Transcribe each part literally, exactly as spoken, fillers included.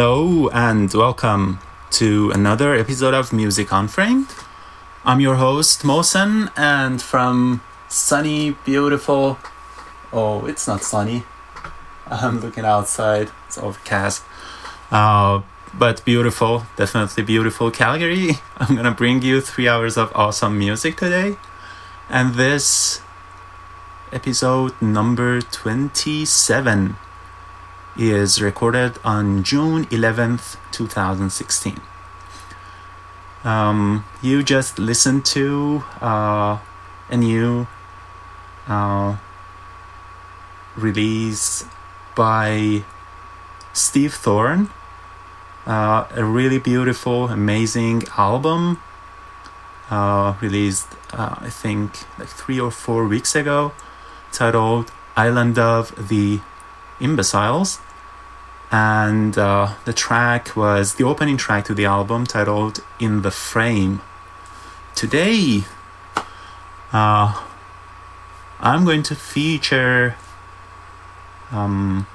Hello and welcome to another episode of Music Unframed. I'm your host, Mohsen, and from sunny, beautiful... Oh, it's not sunny. I'm looking outside. It's overcast. Uh, but beautiful, definitely beautiful Calgary. I'm gonna bring you three hours of awesome music today. And this episode number twenty-seven is recorded on June eleventh, twenty sixteen. Um, you just listened to uh, a new uh, release by Steve Thorne, uh, a really beautiful, amazing album uh, released, uh, I think, like three or four weeks ago, titled Island of the Imbeciles, and uh, the track was the opening track to the album, titled In the Frame. Today, uh, I'm going to feature um,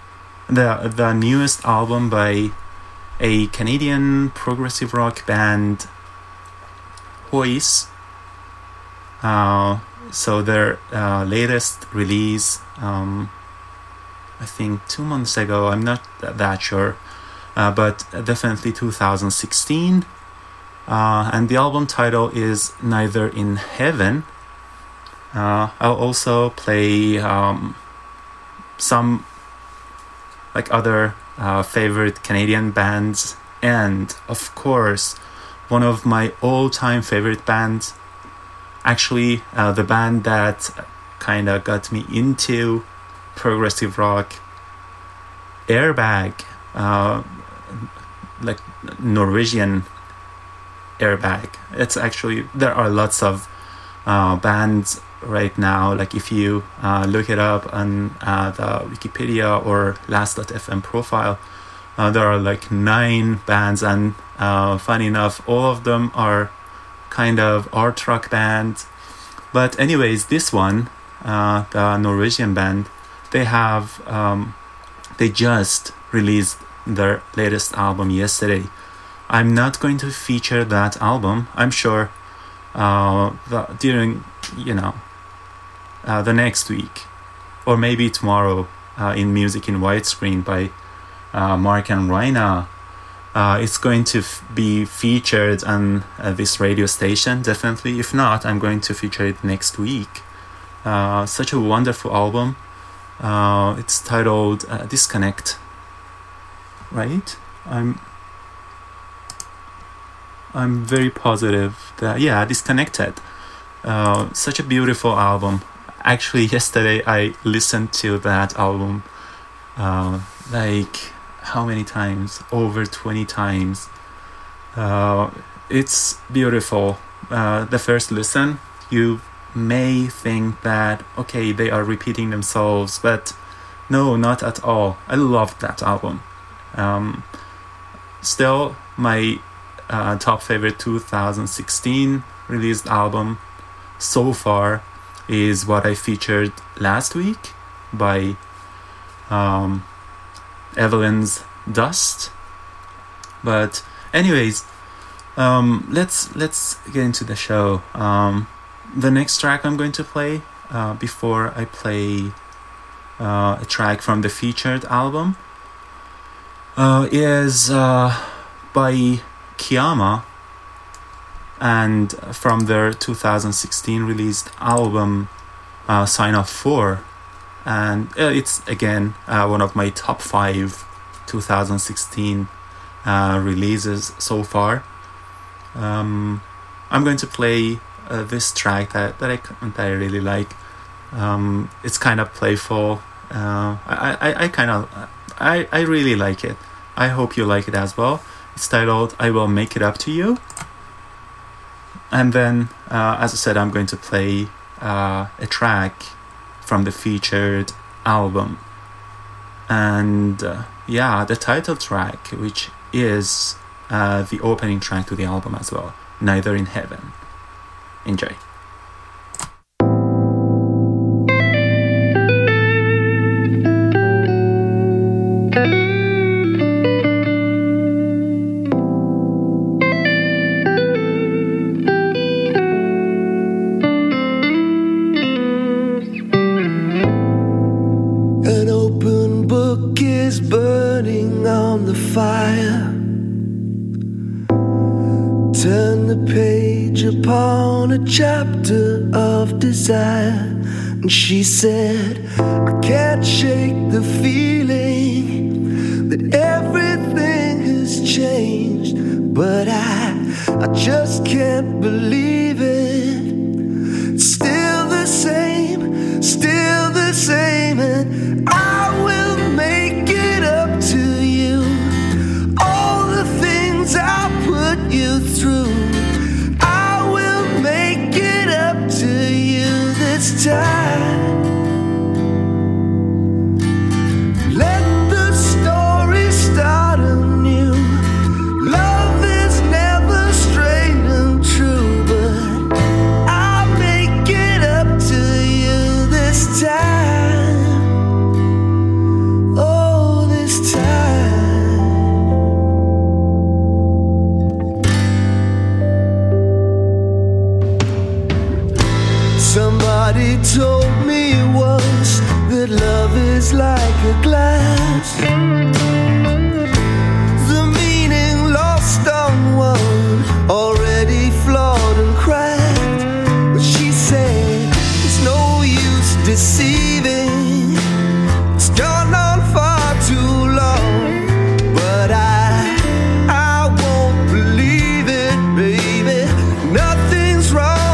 the, the newest album by a Canadian progressive rock band, Voivod. Uh, so their uh, latest release, um, I think two months ago, I'm not that sure, uh, but definitely two thousand sixteen. Uh, and the album title is Neither in Heaven. Uh, I'll also play um, some like other uh, favorite Canadian bands, and of course, one of my all-time favorite bands. Actually, uh, the band that kind of got me into progressive rock, Airbag, uh, like Norwegian Airbag. It's actually, there are lots of uh, bands right now. Like if you uh, look it up on uh, the Wikipedia or last dot f m profile, uh, there are like nine bands, and uh, funny enough, all of them are kind of art rock bands. But anyways, this one, uh, the Norwegian band, They have, um, they just released their latest album yesterday. I'm not going to feature that album. I'm sure uh, the, during, you know, uh, the next week, or maybe tomorrow uh, in Music in Widescreen by uh, Mark and Raina, uh, it's going to f- be featured on uh, this radio station, definitely. If not, I'm going to feature it next week. Uh, such a wonderful album. Uh, it's titled uh, Disconnect, right? I'm I'm very positive that, yeah, Disconnected. Uh, such a beautiful album. Actually, yesterday I listened to that album uh, like how many times? Over twenty times. Uh, it's beautiful. Uh, the first listen, you may think that, okay, they are repeating themselves, but no, not at all. I loved that album. Um, still my uh, top favorite two thousand sixteen released album so far is what I featured last week by um, Evelyn's Dust. But anyways, um, let's let's get into the show. Um, The next track I'm going to play uh, before I play uh, a track from the featured album uh, is uh, by Kiyama, and from their two thousand sixteen released album uh, Sign Off four, and it's again uh, one of my top five two thousand sixteen uh, releases so far. Um, I'm going to play Uh, this track that, that, I, that I really like. Um, it's kind of playful. Uh, I, I, I kind of, I, I really like it. I hope you like it as well. It's titled I Will Make It Up To You. And then, uh, as I said, I'm going to play uh, a track from the featured album. And uh, yeah, the title track, which is uh, the opening track to the album as well, Neither in Heaven. Enjoy. turn the page upon a chapter of desire. And she said, I can't shake the feeling that everything has changed. But I, I just can't believe it. It's still the same, still the same. And I will make it up to you. All the things I put you through, I will make it up to you this time. Let the story start anew. Love is never straight and true, but I'll make it up to you this time. Oh, this time. Somebody told me once that love is like a glass, the meaning lost on one, already flawed and cracked. But she said, it's no use deceiving, it's gone on far too long. But I, I won't believe it, baby. Nothing's wrong.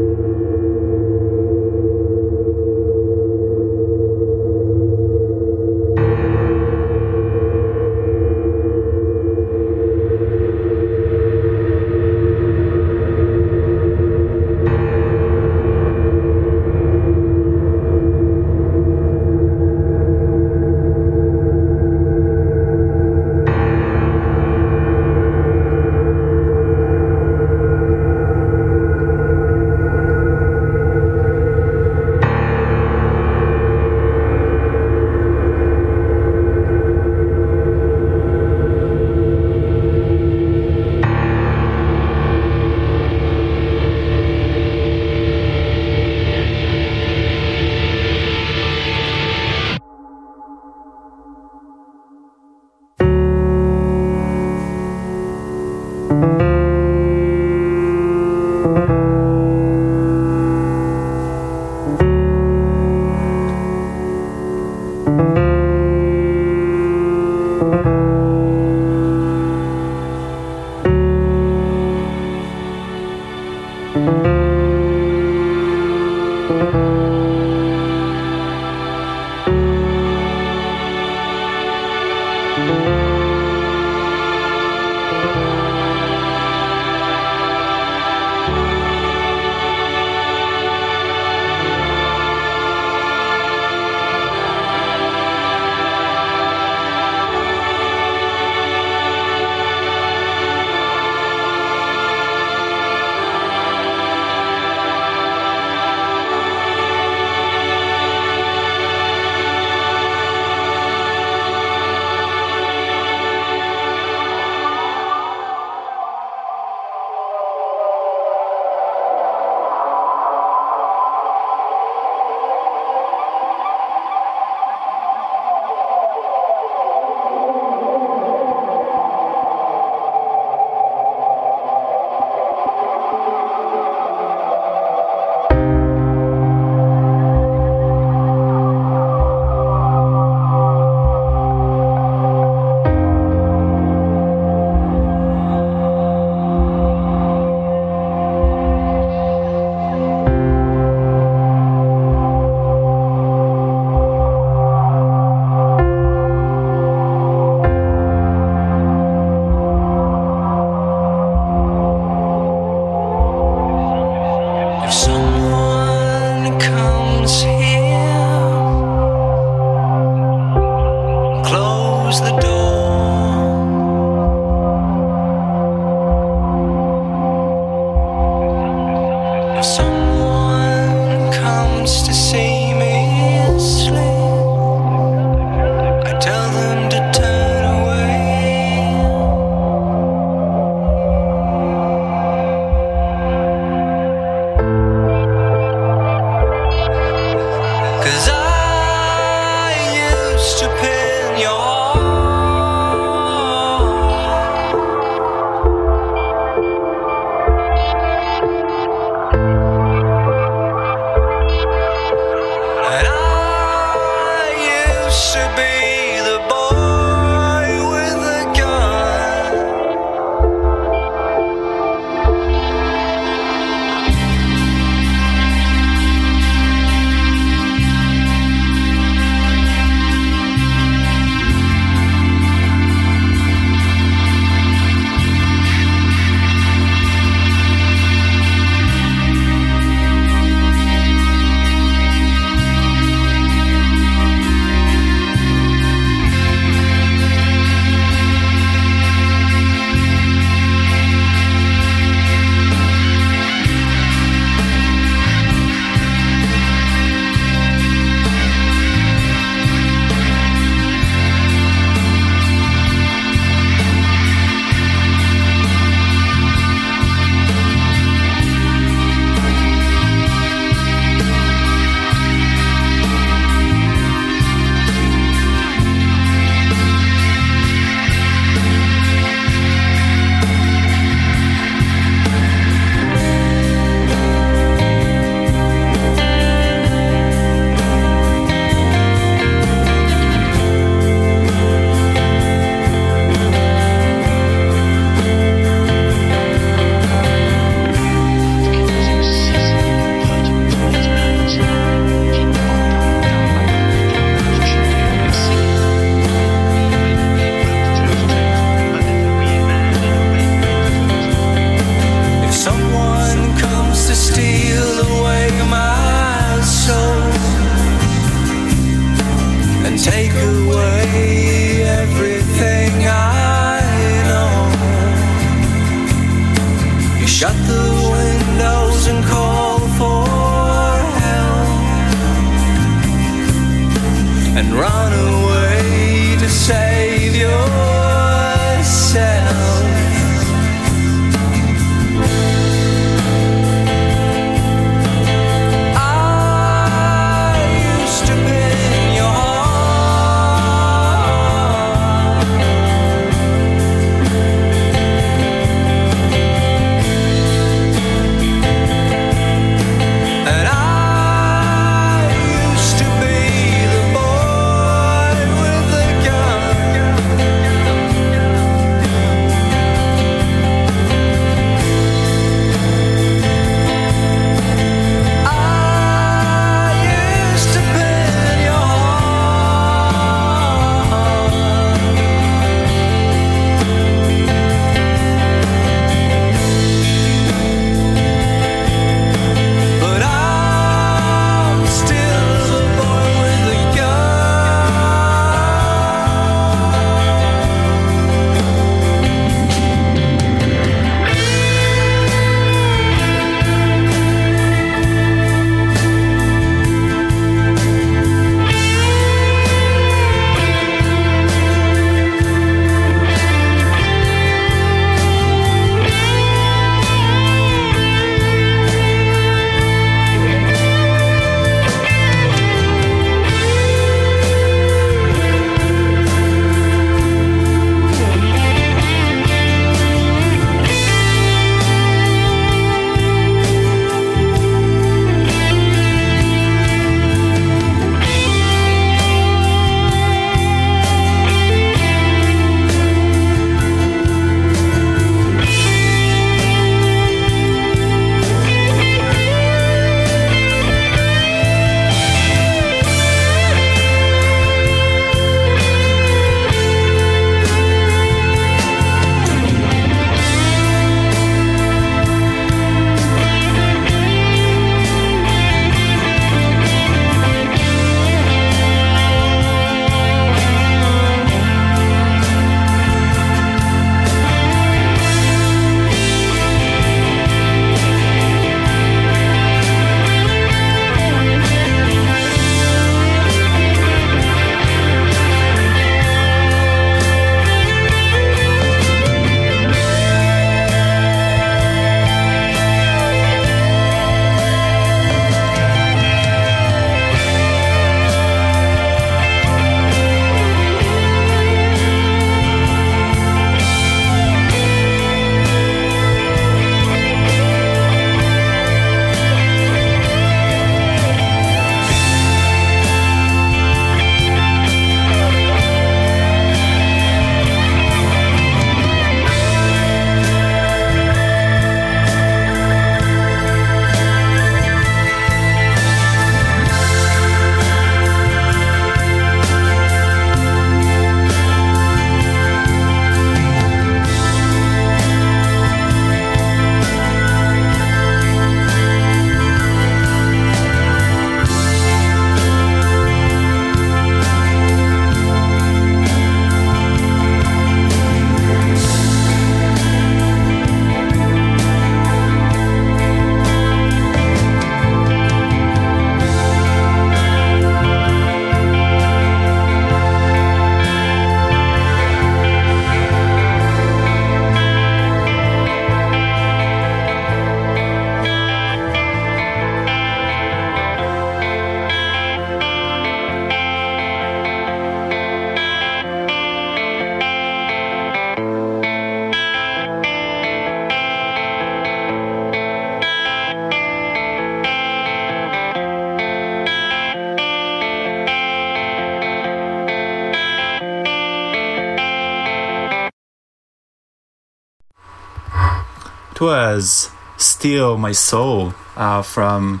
'Twas Still My Soul uh, from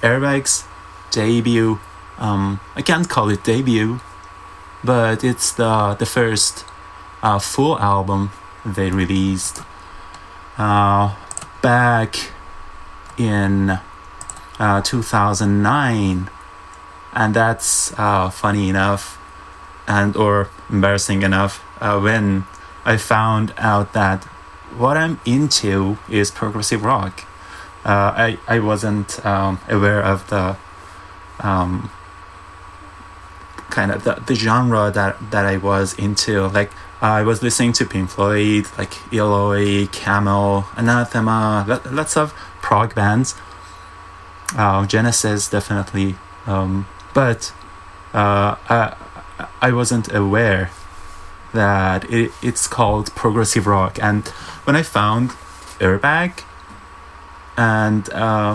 Airbag's debut. Um, I can't call it debut, but it's the the first uh, full album they released uh, back in uh, two thousand nine, and that's uh, funny enough, and or embarrassing enough, uh, when I found out that what I'm into is progressive rock. Uh, I I wasn't um, aware of the um, kind of the, the genre that, that I was into. Like I was listening to Pink Floyd, like Eloi, Camel, Anathema, lots of prog bands. Uh, Genesis definitely, um, but uh, I I wasn't aware that it, it's called progressive rock. And when I found Airbag, and uh,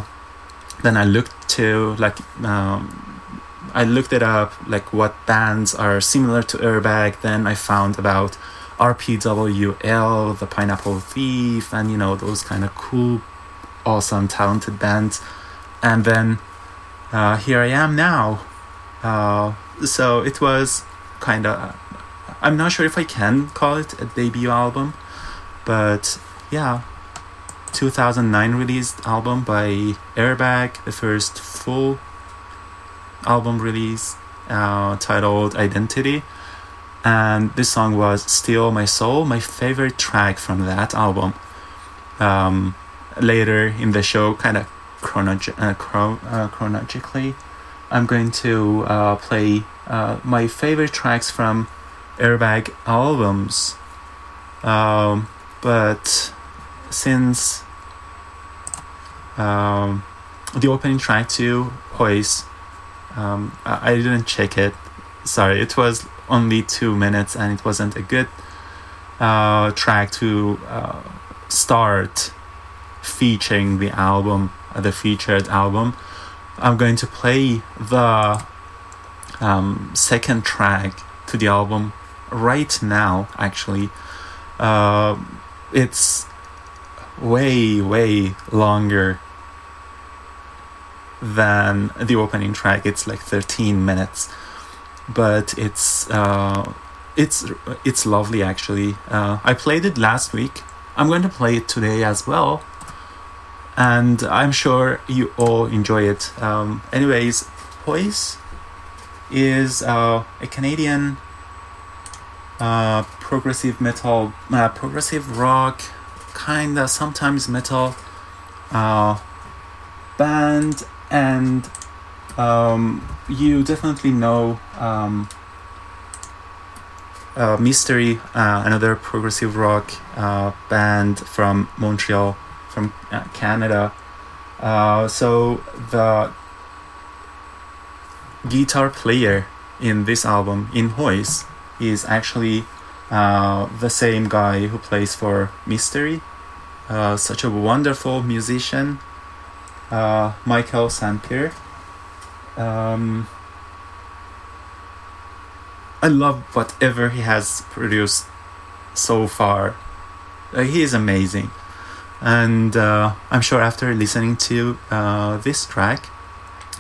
then I looked to like um, I looked it up, like what bands are similar to Airbag. Then I found about R P W L, The Pineapple Thief, and you know, those kind of cool, awesome, talented bands. And then uh, here I am now. Uh, so it was kind of, I'm not sure if I can call it a debut album, but yeah, two thousand nine released album by Airbag, the first full album release, uh, titled Identity, and this song was Steal My Soul, my favorite track from that album. Um, later in the show, kind of chronolog- uh, chron- uh, chronologically, I'm going to uh, play uh, my favorite tracks from Airbag albums, um, but since um, the opening track to Hoist, um, I-, I didn't check it, sorry, it was only two minutes, and it wasn't a good uh, track to uh, start featuring the album, the featured album. I'm going to play the um, second track to the album right now, actually. Uh, it's way, way longer than the opening track. It's like thirteen minutes, but it's uh, it's it's lovely, actually. Uh, I played it last week. I'm going to play it today as well, and I'm sure you all enjoy it. Um, anyways, Poise is uh, a Canadian uh, progressive metal, uh, progressive rock, kinda sometimes metal uh, band, and um, you definitely know um, uh, Mystery, uh, another progressive rock uh, band from Montreal, from uh, Canada. Uh, so the guitar player in this album, in Hoist, is actually uh, the same guy who plays for Mystery. Uh, such a wonderful musician, uh, Michel St-Pierre. Um, I love whatever he has produced so far. Uh, he is amazing. And uh, I'm sure after listening to uh, this track,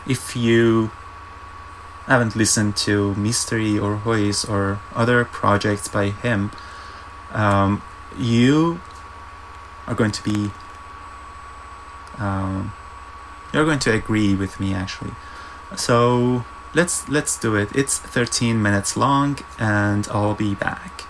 if you haven't listened to Mystery or Hoist or other projects by him, um, you are going to be um, you're going to agree with me, actually. So let's let's do it. It's thirteen minutes long, and I'll be back.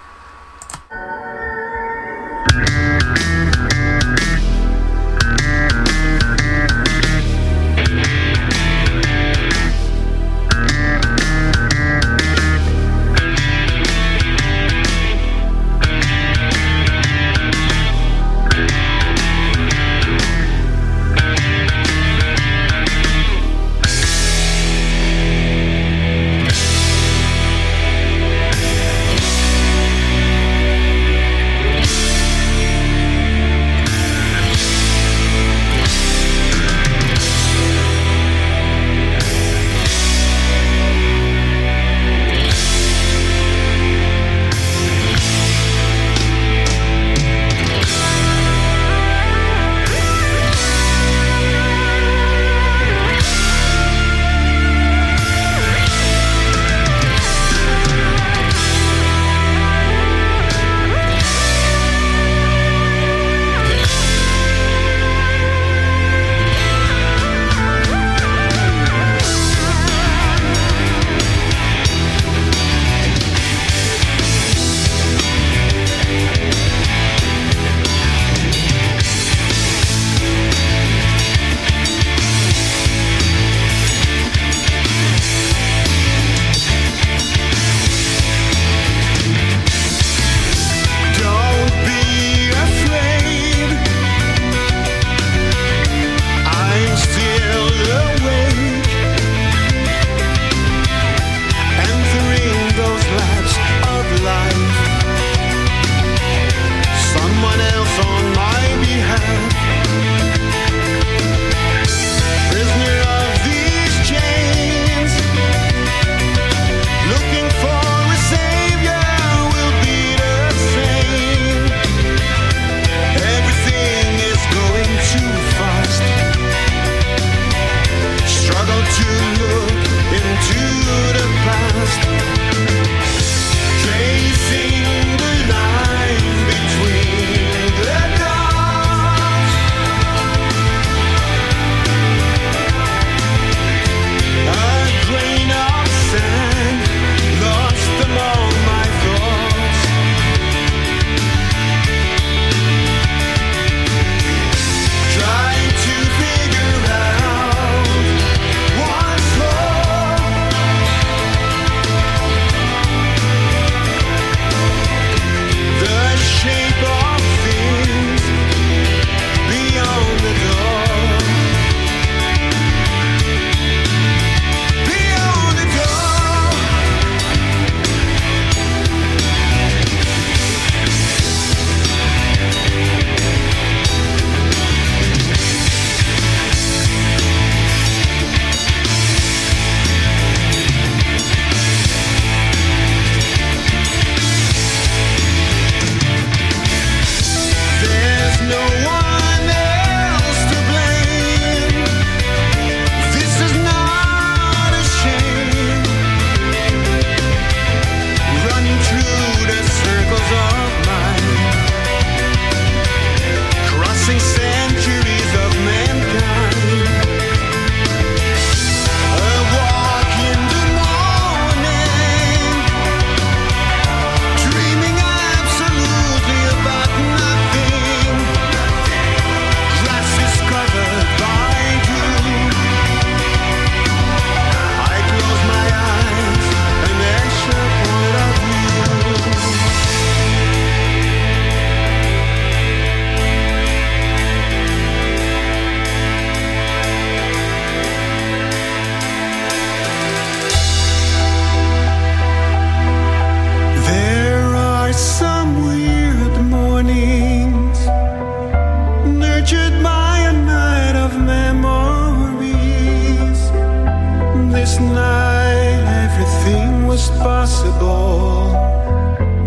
impossible,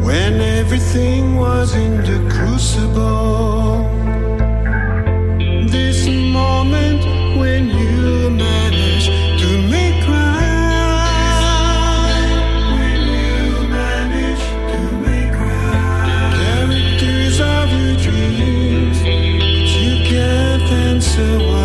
when everything was in the crucible. This moment when you managed to make right, when you managed to make right, characters of your dreams, but you can't answer why.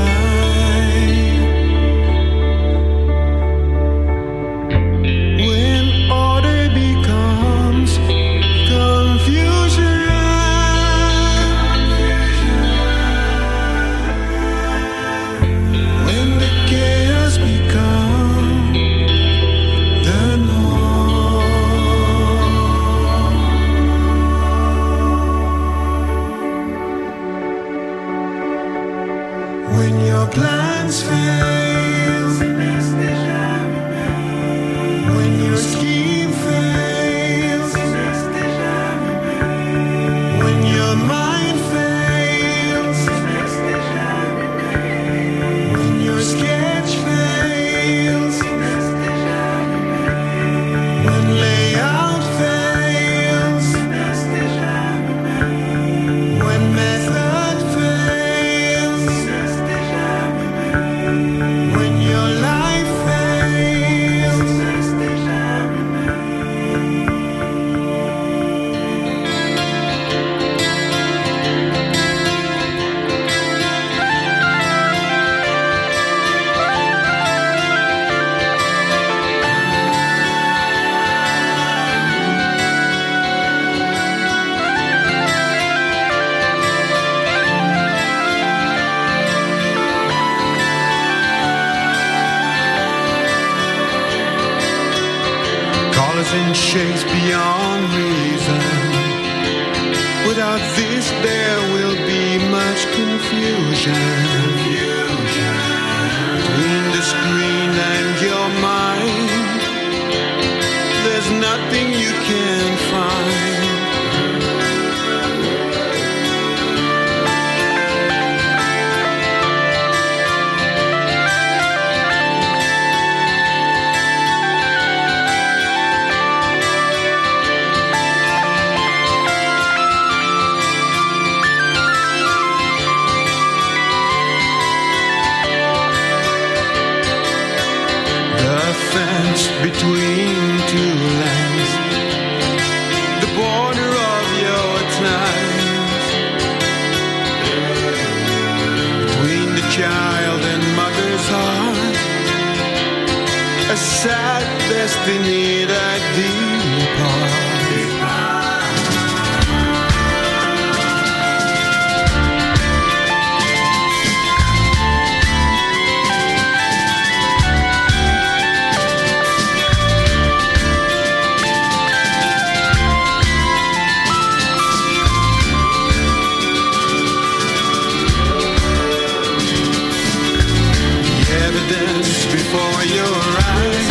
Before your eyes,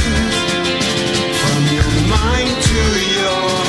from your mind to your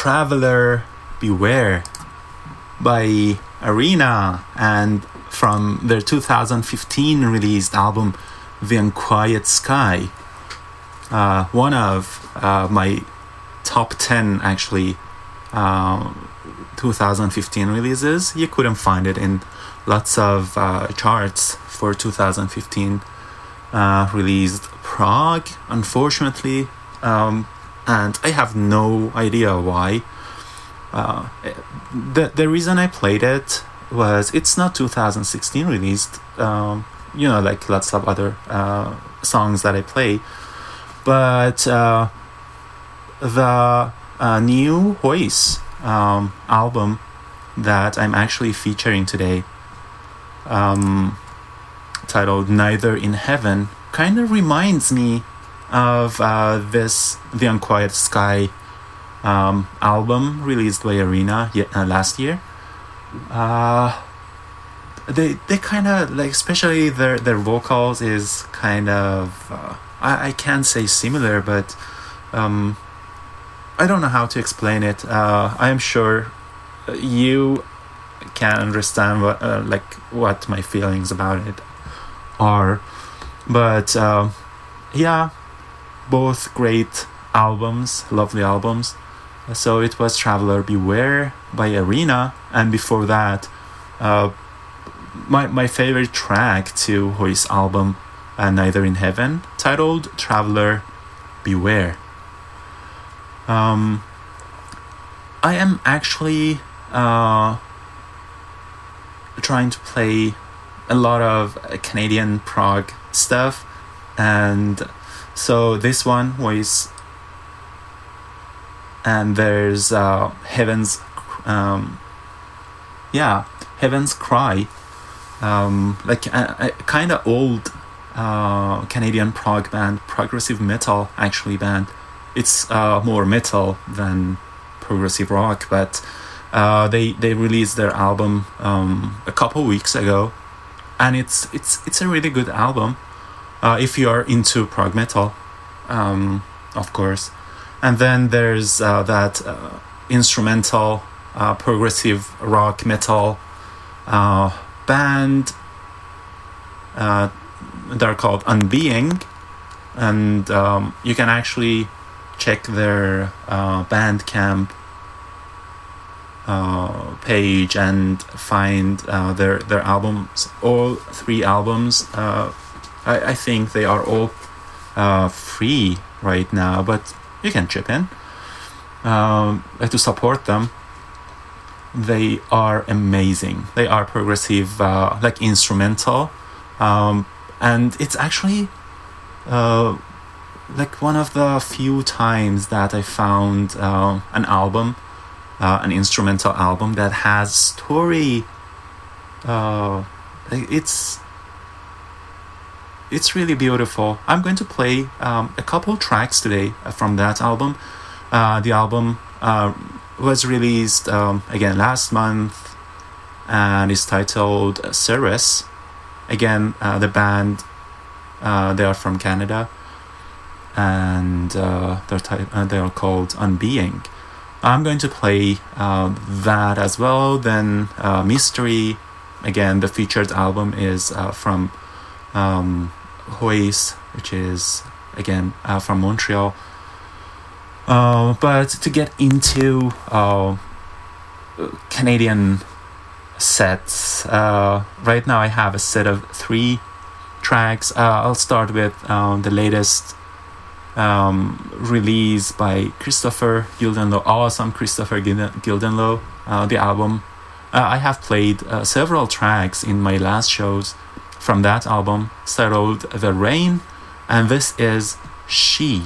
Traveler Beware by Arena, and from their two thousand fifteen released album The Unquiet Sky, uh, one of uh, my top ten actually uh, twenty fifteen releases. You couldn't find it in lots of uh, charts for two thousand fifteen uh, released prog, unfortunately, um, and I have no idea why. Uh, the the reason I played it was it's not two thousand sixteen released, um, you know, like lots of other uh, songs that I play, but uh, the uh, new Hoist um, album that I'm actually featuring today, um, titled Neither in Heaven, kind of reminds me of uh, this The Unquiet Sky Um, album released by Arena yet, uh, last year. Uh, they they kind of like, especially their their vocals is kind of uh, I I can't say similar, but um, I don't know how to explain it. Uh, I am sure you can understand what uh, like what my feelings about it are, but uh, yeah, both great albums, lovely albums. So it was Traveler Beware by Arena, and before that, uh, my my favorite track to Hoist album, uh, Neither in Heaven, titled Traveler Beware. Um, I am actually uh, trying to play a lot of Canadian prog stuff, and so this one was, and there's uh, Heaven's, um, yeah, Heaven's Cry, um, like a, a kind of old uh, Canadian prog band, progressive metal actually band. It's uh, more metal than progressive rock, but uh, they they released their album um, a couple weeks ago, and it's it's it's a really good album uh, if you are into prog metal, um, of course. And then there's uh, that uh, instrumental uh, progressive rock metal uh, band. Uh, they're called Unbeing, and um, you can actually check their uh, Bandcamp uh, page and find uh, their their albums. All three albums, uh, I, I think they are all uh, free right now, but you can chip in um, to support them. They are amazing. They are progressive, uh, like instrumental, um, and it's actually uh, like one of the few times that I found uh, an album, uh, an instrumental album that has story. Uh, it's It's really beautiful. I'm going to play um, a couple tracks today from that album. Uh, the album uh, was released um, again last month, and is titled Cirrus. Again, uh, the band, uh, they are from Canada, and uh, they're ty- uh, they are called Unbeing. I'm going to play uh, that as well. Then uh, Mystery, again, the featured album is uh, from um Hoist, which is again uh, from Montreal, uh, but to get into uh, Canadian sets, uh, right now I have a set of three tracks. uh, I'll start with um, the latest um, release by Christopher Gildenlow, awesome Christopher Gildenlow, uh, the album uh, I have played uh, several tracks in my last shows from that album, titled The Rain, and this is She.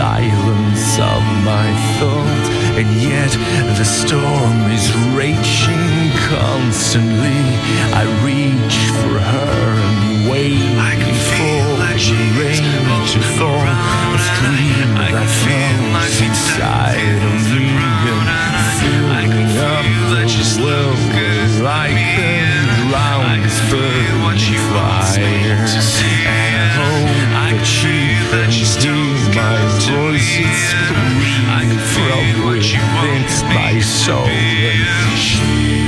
silence of my thoughts, and yet the storm is raging constantly. I reach for her and wait for the rain to fall. A stream that flows inside of me and filling up the world like the ground is burning fire. And I hope that she can hear my voice screaming from within my soul. And she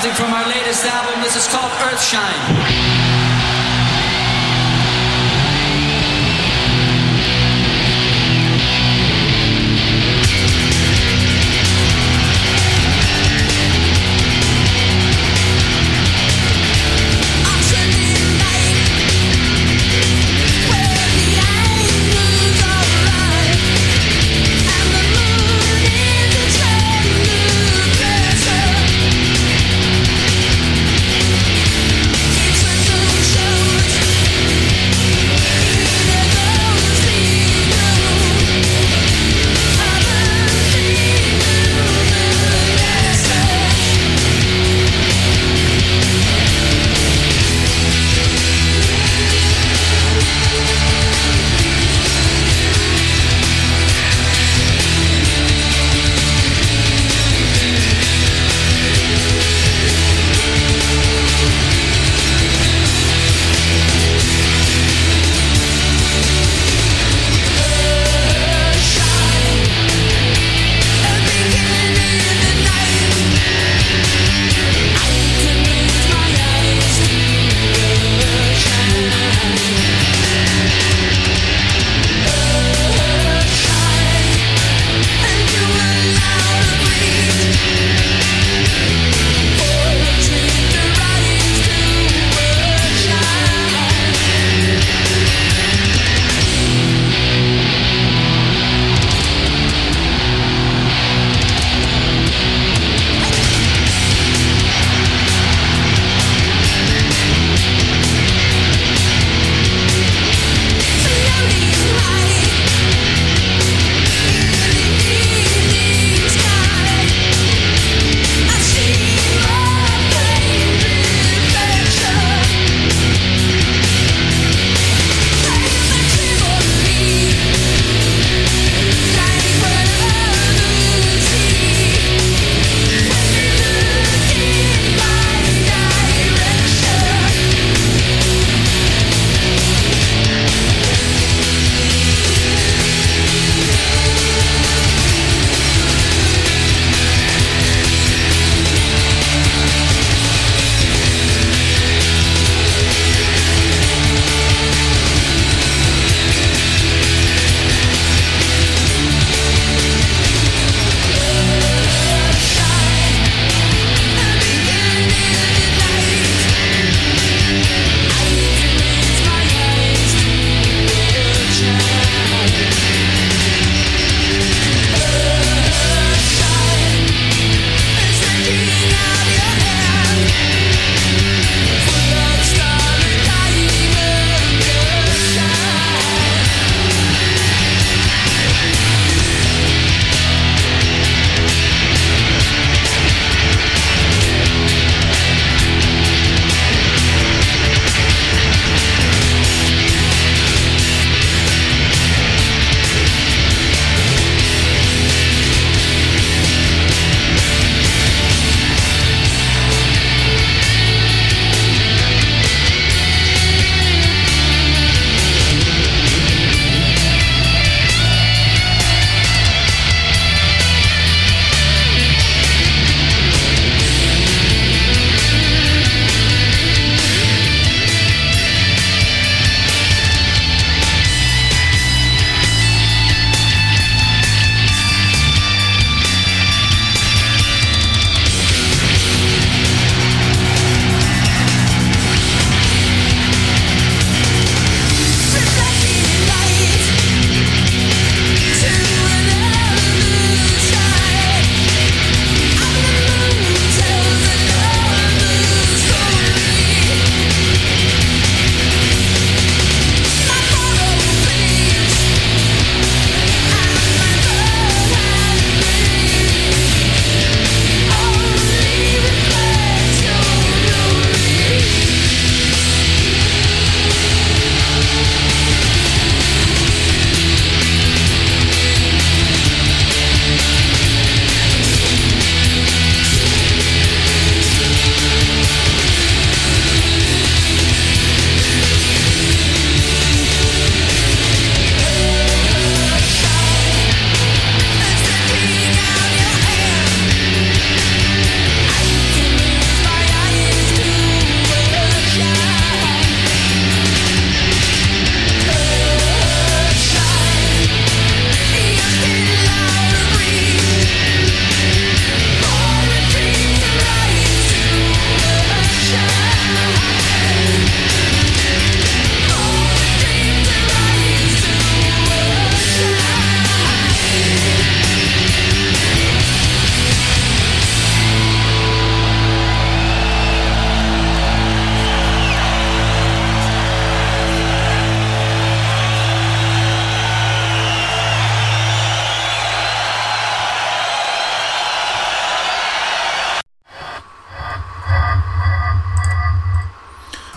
something from our latest album. This is called Earthshine. It's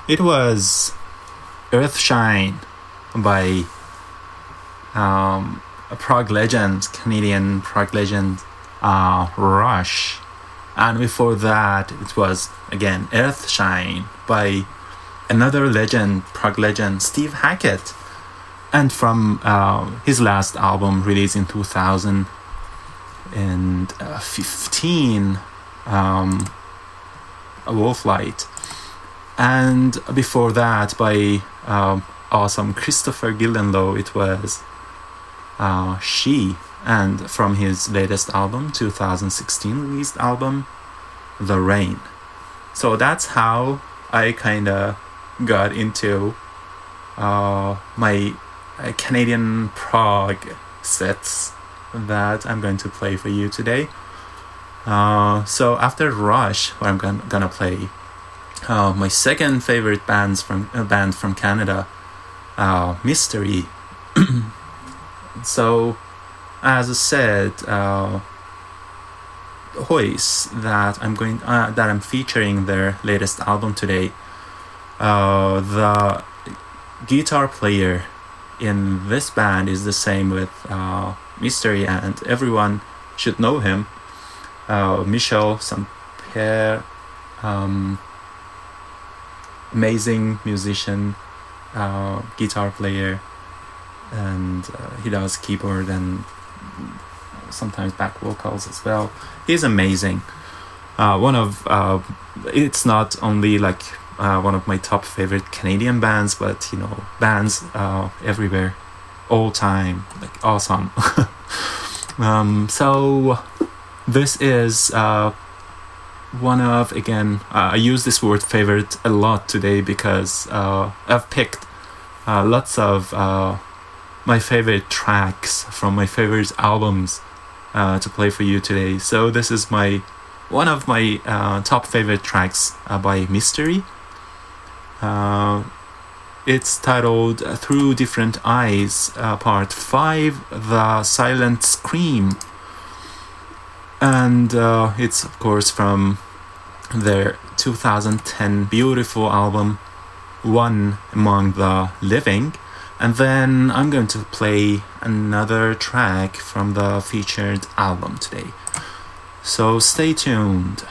It was Earthshine by um, a prog legend, Canadian prog legend, uh, Rush. And before that, it was, again, Earthshine by another legend, prog legend, Steve Hackett. And from uh, his last album released in two thousand fifteen, um, Wolflight. And before that, by um, awesome Christopher Gildenlow, it was uh, She. And from his latest album, two thousand sixteen released album, The Rain. So that's how I kind of got into uh, my uh, Canadian prog sets that I'm going to play for you today. Uh, so after Rush, where I'm going to play uh, my second favorite bands from uh, band from Canada, uh, Mystery. So, as I said, uh, Hoist that I'm going uh, that I'm featuring their latest album today. Uh, the guitar player in this band is the same with uh, Mystery, and everyone should know him. Uh, Michel St-Pierre, um, amazing musician, uh, guitar player, and uh, he does keyboard and sometimes back vocals as well. He's amazing. Uh, one of uh, it's not only like uh, one of my top favorite Canadian bands, but you know, bands uh, everywhere, all time, like awesome. um, so this is uh, one of again. Uh, I use this word "favorite" a lot today because uh, I've picked uh, lots of uh, my favorite tracks from my favorite albums uh, to play for you today. So this is my one of my uh, top favorite tracks uh, by Mystery. Uh, it's titled Through Different Eyes, uh, Part five, The Silent Scream. And uh, it's, of course, from their two thousand ten beautiful album, One Among the Living. And then I'm going to play another track from the featured album today. So stay tuned.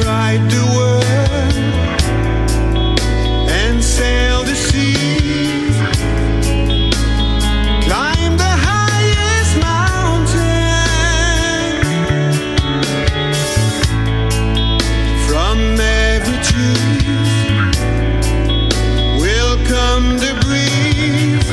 stride the world and sail the seas, climb the highest mountain. From every tree will come the breeze.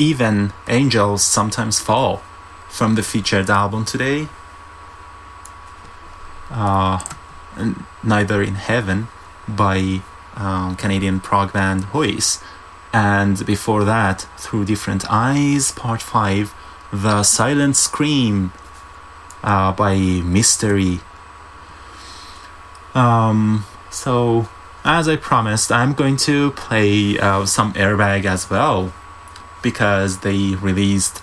Even Angels Sometimes Fall from the featured album today, uh, Neither in Heaven by um, Canadian prog band Huis, and before that Through Different Eyes Part five The Silent Scream uh, by Mystery. Um, so, as I promised, I'm going to play uh, some Airbag as well, because they released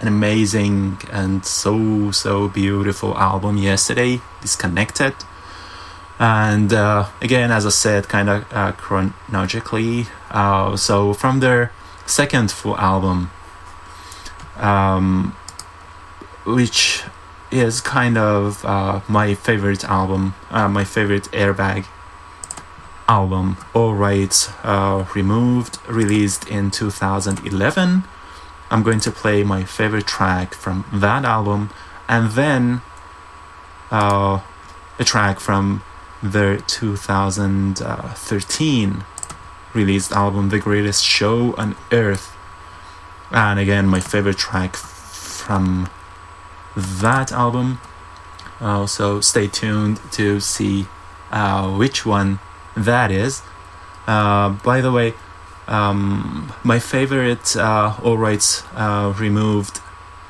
an amazing and so, so beautiful album yesterday, Disconnected. And uh, again, as I said, kind of uh, chronologically, uh, so from their second full album, um, which is kind of uh, my favorite album, uh, my favorite Airbag album, All Rights uh, Removed, released in two thousand eleven. I'm going to play my favorite track from that album, and then uh, a track from their two thousand thirteen released album, The Greatest Show on Earth. And again, my favorite track from that album. Uh, so stay tuned to see uh, which one that is. Uh, by the way, um, my favorite uh, All Rights uh, Removed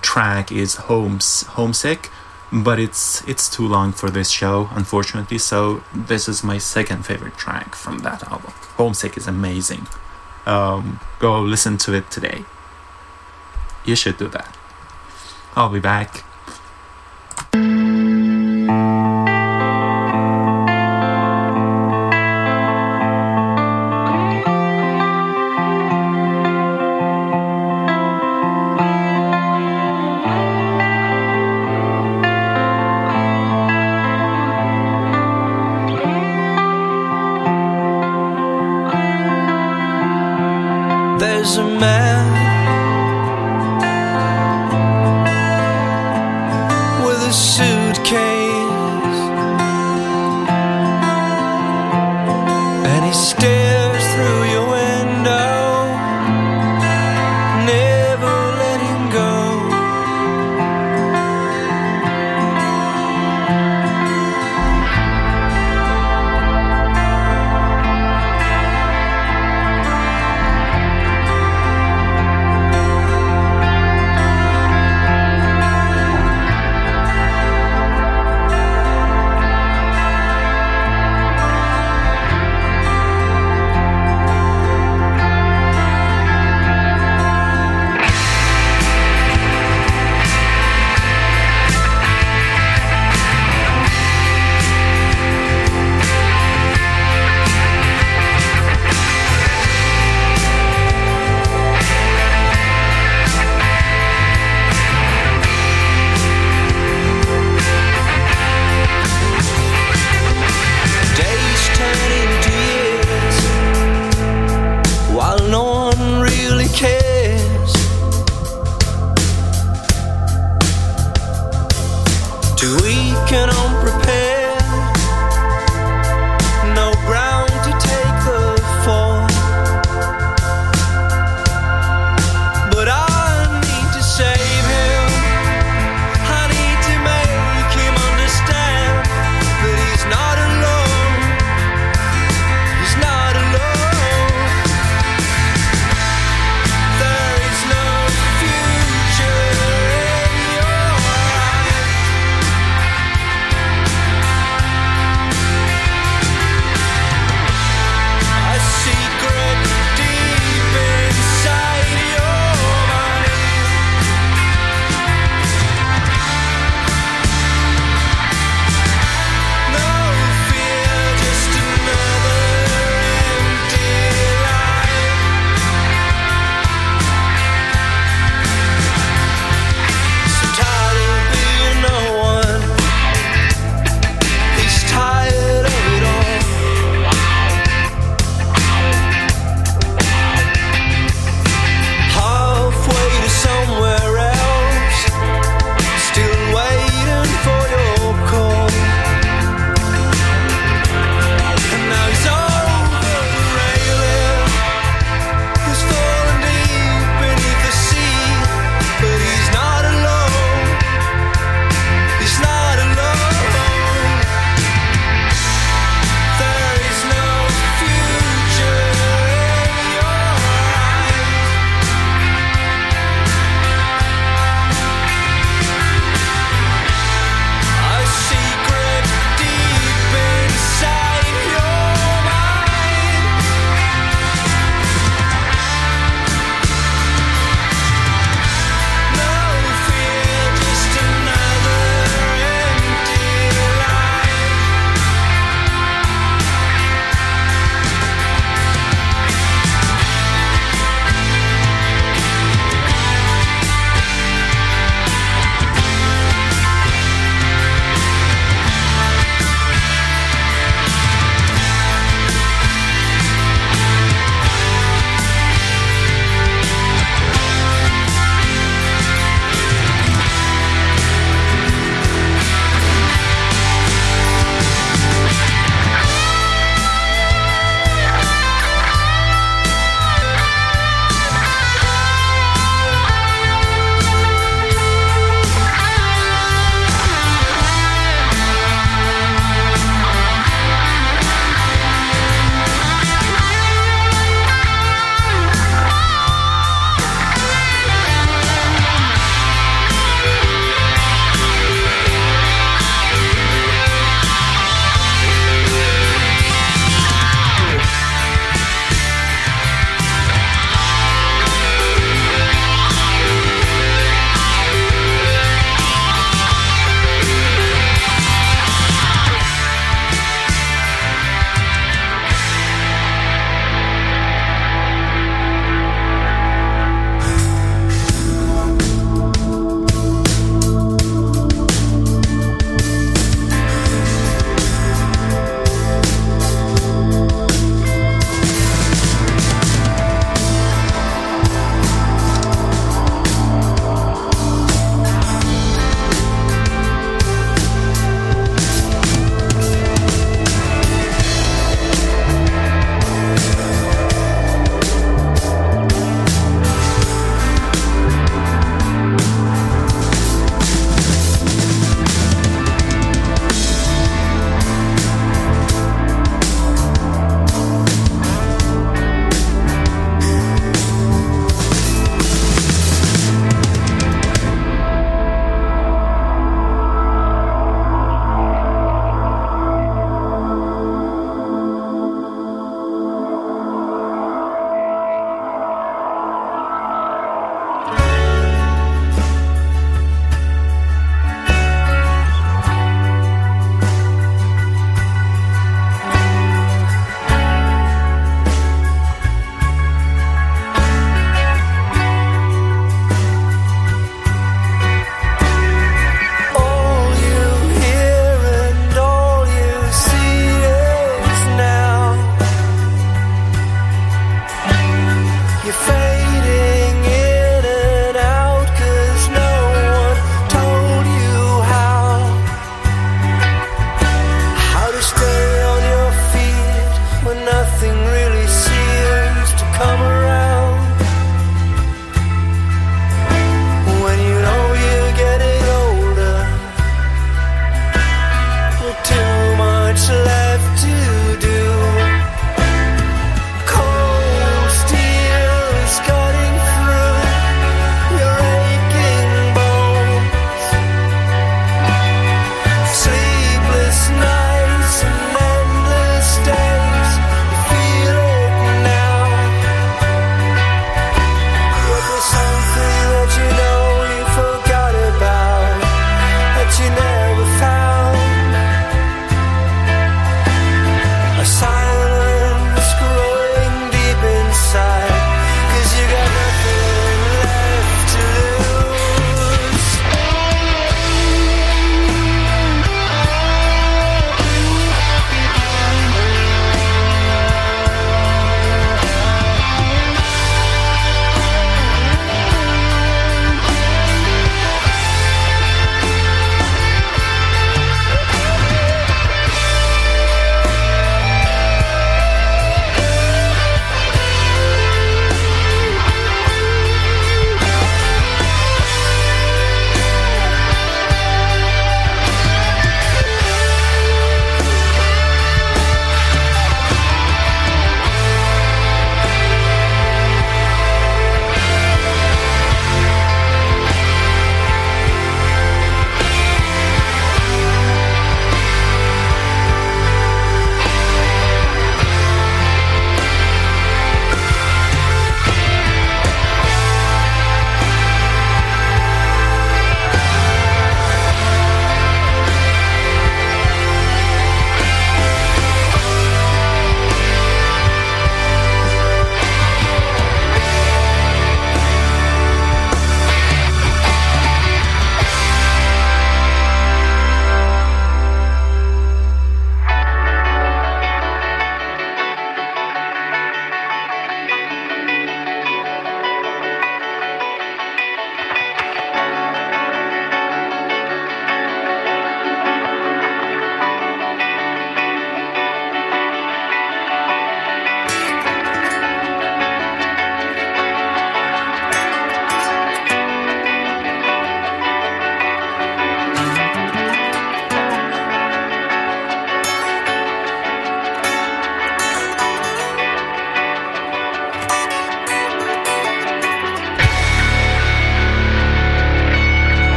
track is Homes, Homesick. But it's it's too long for this show, unfortunately, so this is my second favorite track from that album. Homesick is amazing. Um, go listen to it today. You should do that. I'll be back. There's a man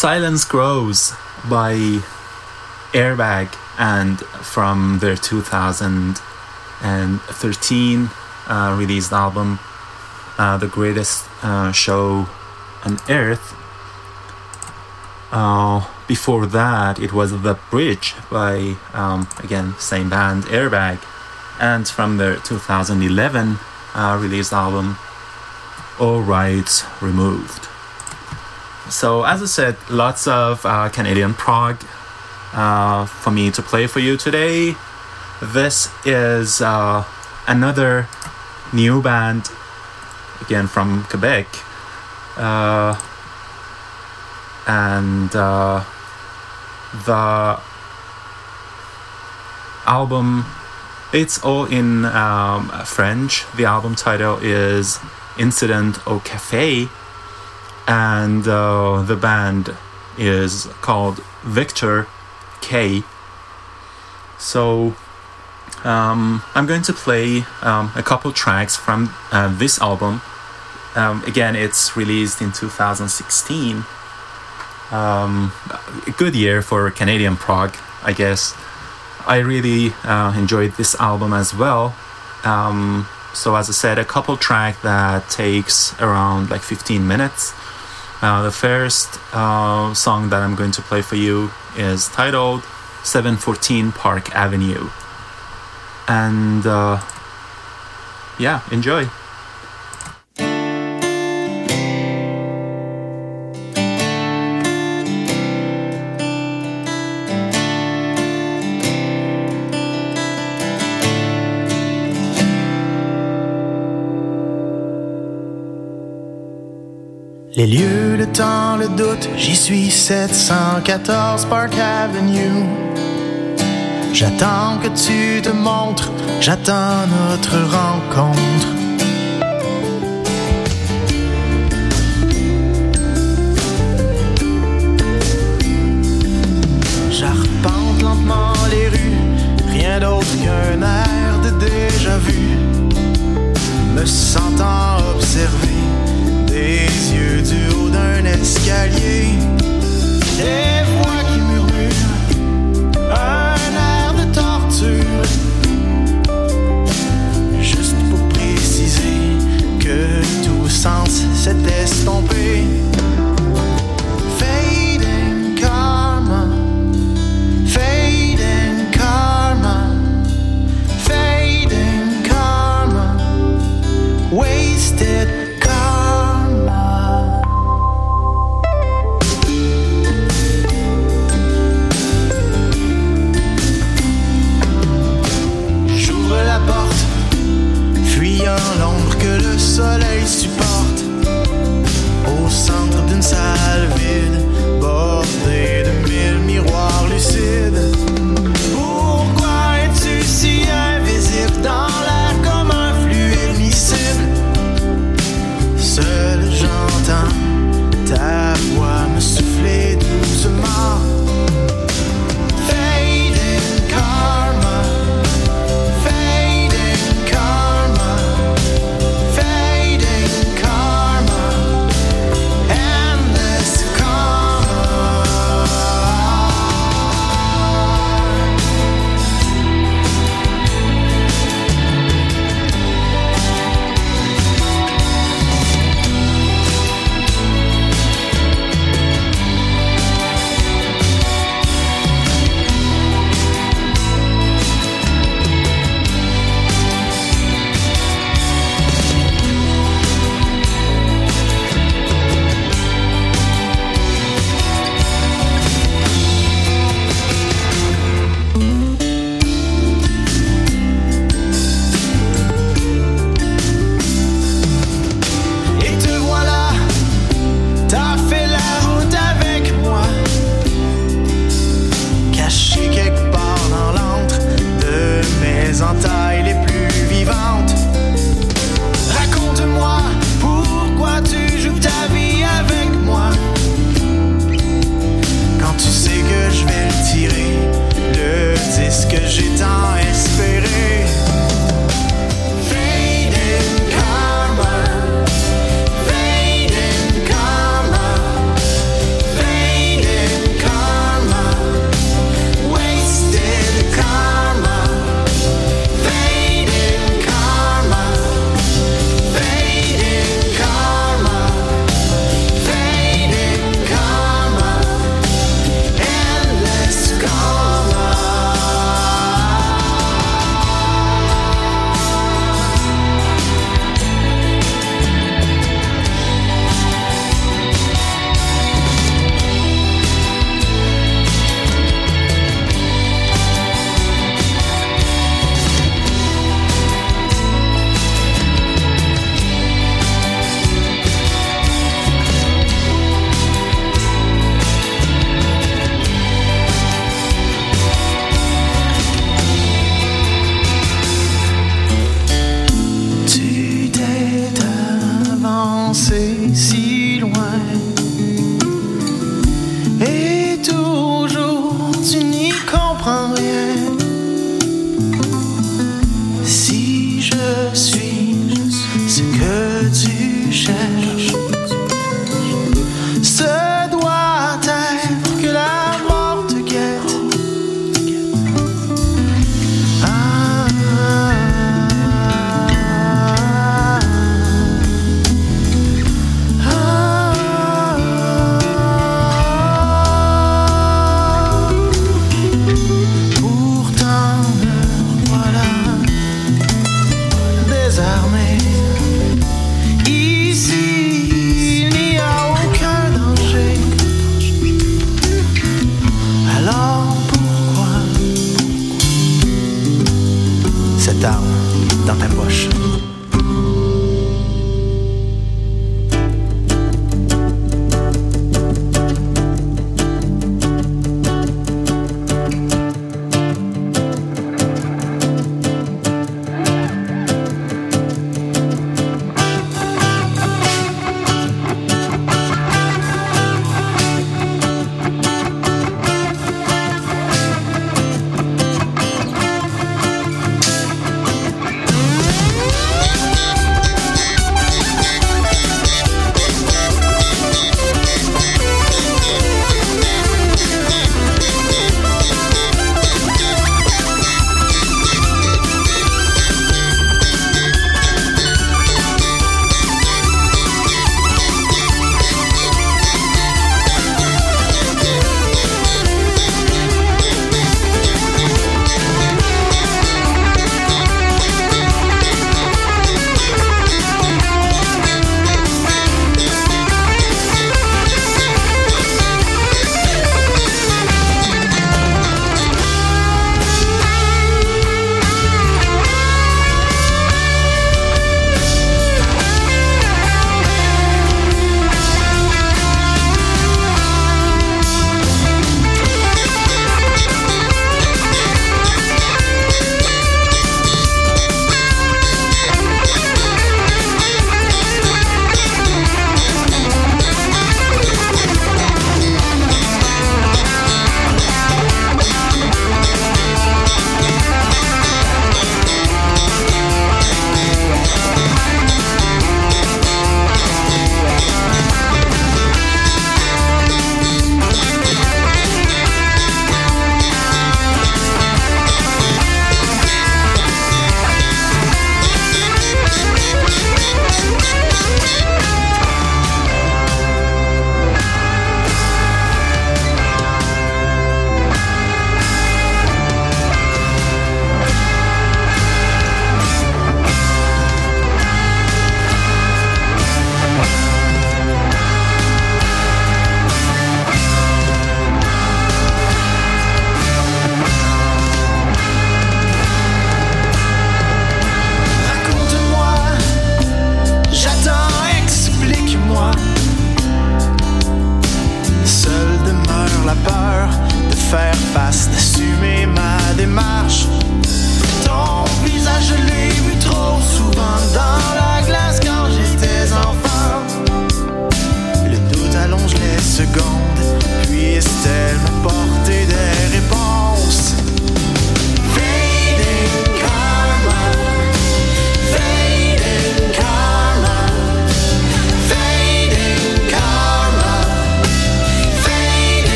Silence Grows by Airbag, and from their two thousand thirteen uh, released album, uh, The Greatest uh, Show on Earth. Uh, before that, it was The Bridge by, um, again, same band, Airbag, and from their two thousand eleven uh, released album, All Rights Removed. So, as I said, lots of uh, Canadian prog uh, for me to play for you today. This is uh, another new band, again from Quebec. Uh, and uh, the album, it's all in um, French. The album title is Incident au Café. And uh, the band is called Victor K. So um, I'm going to play um, a couple tracks from uh, this album. Um, again, it's released in two thousand sixteen. Um, a good year for Canadian prog, I guess. I really uh, enjoyed this album as well. Um, so as I said, a couple track that takes around like fifteen minutes. Uh, the first uh, song that I'm going to play for you is titled seven fourteen Park Avenue. And uh, yeah, enjoy. Les lieux, le temps, le doute, j'y suis sept cent quatorze Park Avenue. J'attends que tu te montres, j'attends notre rencontre. J'arpente lentement les rues, rien d'autre qu'un air de déjà vu. Me sentant observé les yeux du haut d'un escalier, des voix qui murmurent, un air de torture. Juste pour préciser que tout sens s'est estompé. Fading karma, fading karma, fading karma, wasted. L'ombre que le soleil supporte au centre d'une salle vide, bordée de mille miroirs lucides. Pourquoi es-tu si invisible dans l'air comme un fluide miscible? Seul j'entends ta voix me souffler doucement. Fading karma, fading karma. Fading color.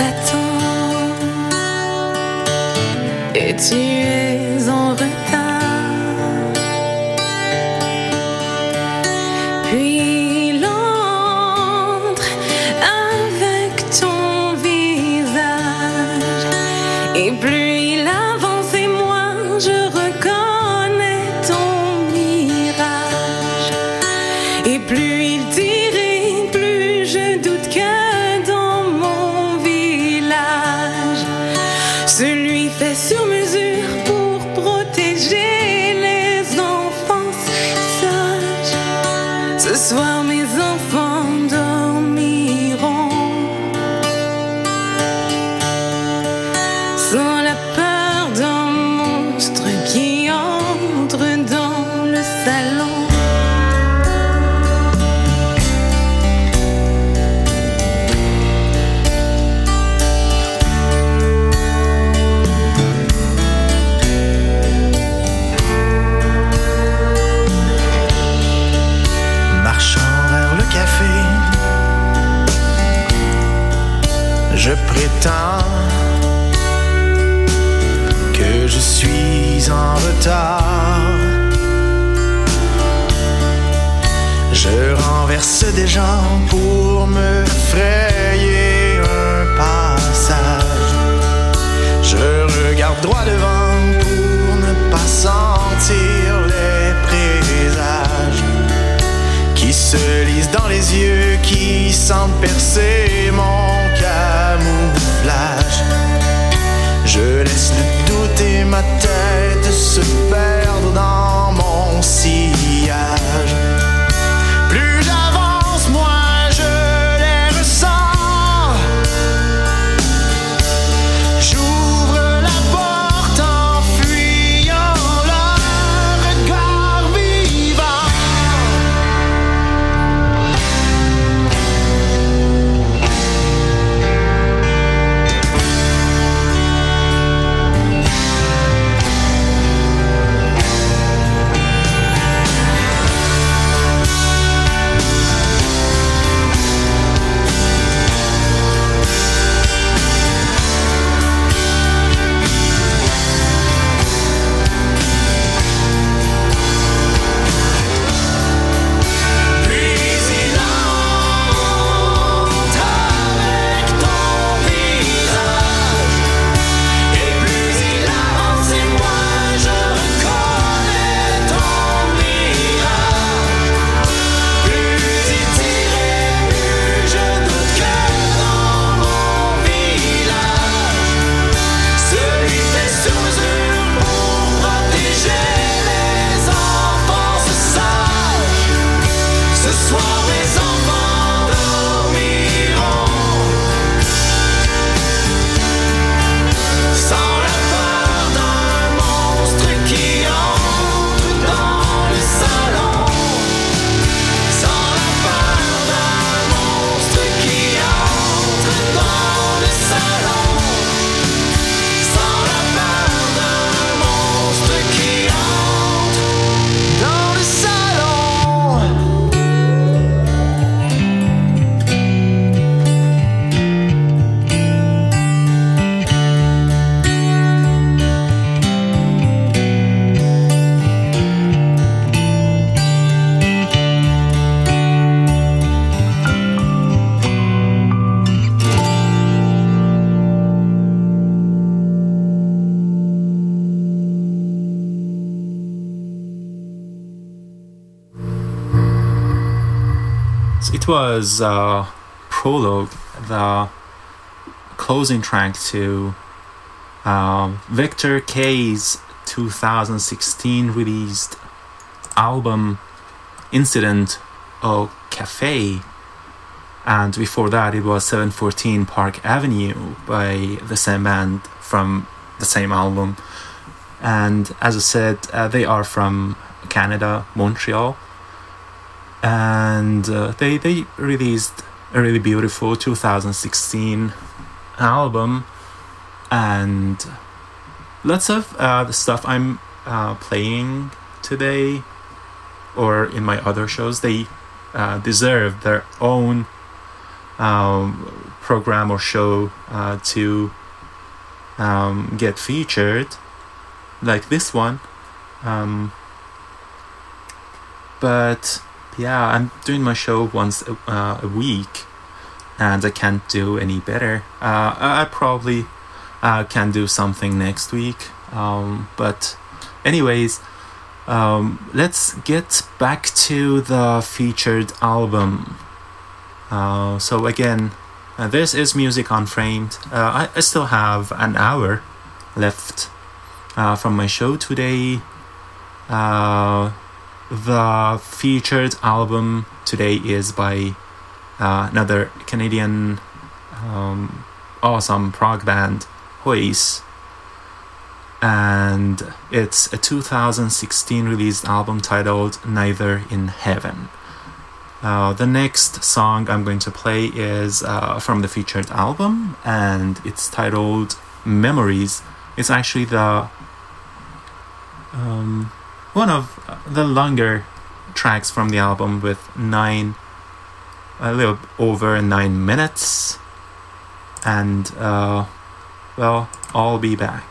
t'attends et tu es en retard. Puis l'entre avec ton visage et plus il avance et moi je reconnais ton mirage et plus il dirait plus je doute que celui fait sur mesure pour protéger les enfants sages. Ce soir mes enfants dormiront sans la peur d'un monstre qui entre dans le salon. Je prétends que je suis en retard. Je renverse des gens pour me frayer un passage. Je regarde droit devant pour ne pas sentir les présages qui se lisent dans les yeux, qui sentent percer mon camouflage. Je laisse le doute et ma tête se perdre dans mon sillage. Plus j'avance, moins je les ressens. J'ouvre la porte en fuyant le regard vivant. Was uh, prologue, the closing track to uh, Victor K's twenty sixteen released album Incident au Café, and before that it was seven fourteen Park Avenue by the same band from the same album. And as I said, uh, they are from Canada, Montreal, and uh, they they released a really beautiful twenty sixteen album. And lots of uh, the stuff I'm uh, playing today or in my other shows, they uh, deserve their own um, program or show uh, to um, get featured, like this one. Um, but yeah, I'm doing my show once a, uh, a week, and I can't do any better. Uh, I probably uh, can do something next week. Um, but anyways, um, let's get back to the featured album. Uh, so again, uh, this is Music Unframed. Uh, I, I still have an hour left uh, from my show today. Uh, the featured album today is by uh, another Canadian um, awesome prog band, Huis. And it's a two thousand sixteen released album titled Neither in Heaven. Uh, the next song I'm going to play is uh, from the featured album, and it's titled Memories. It's actually the um, one of the longer tracks from the album, with nine, a little over nine minutes. And uh, well, I'll be back.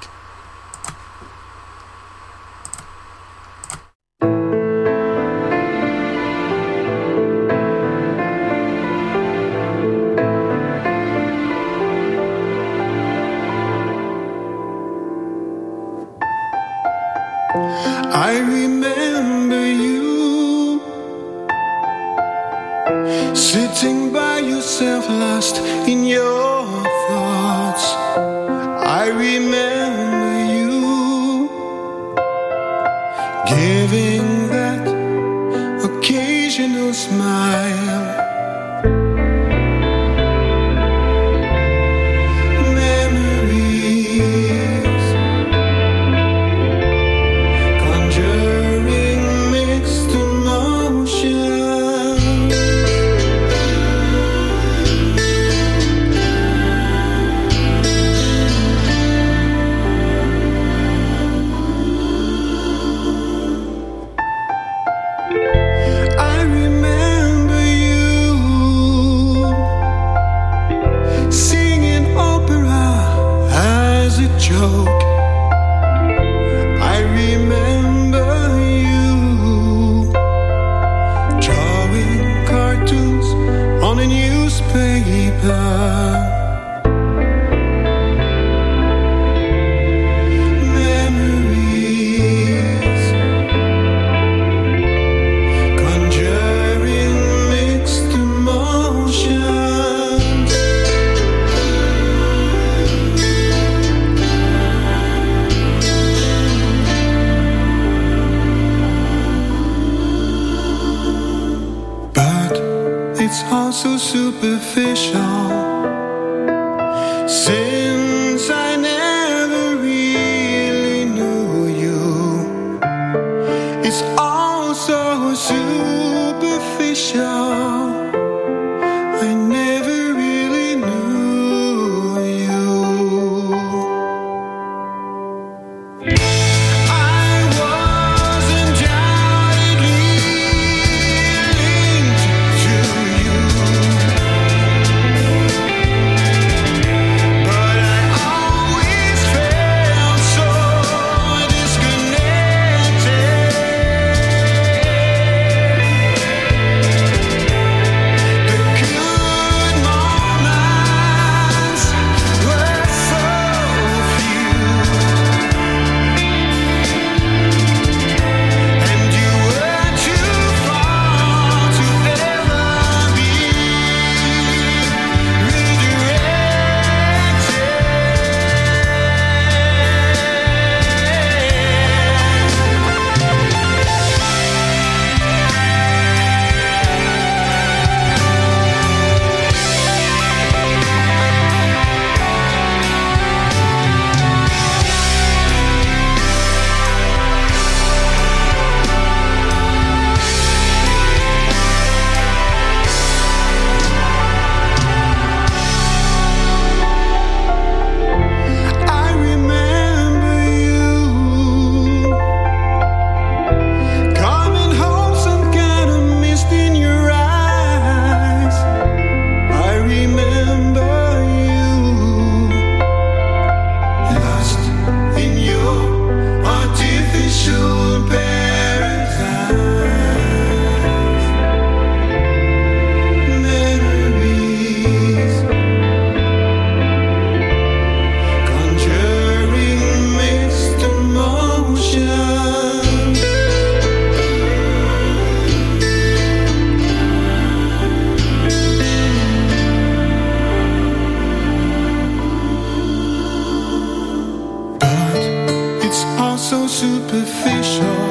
superficial,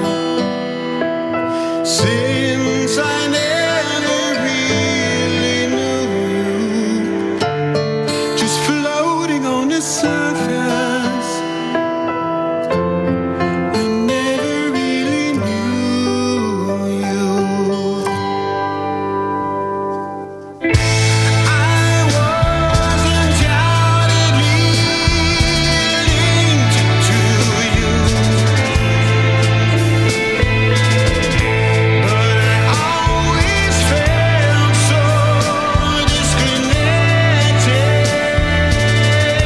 since I never really knew you, just floating on the surface. I never really knew you. I wasn't undoubtedly linked to you, but I always felt so disconnected. The good moments were so few, and you were too far to ever be redirected. I wonder if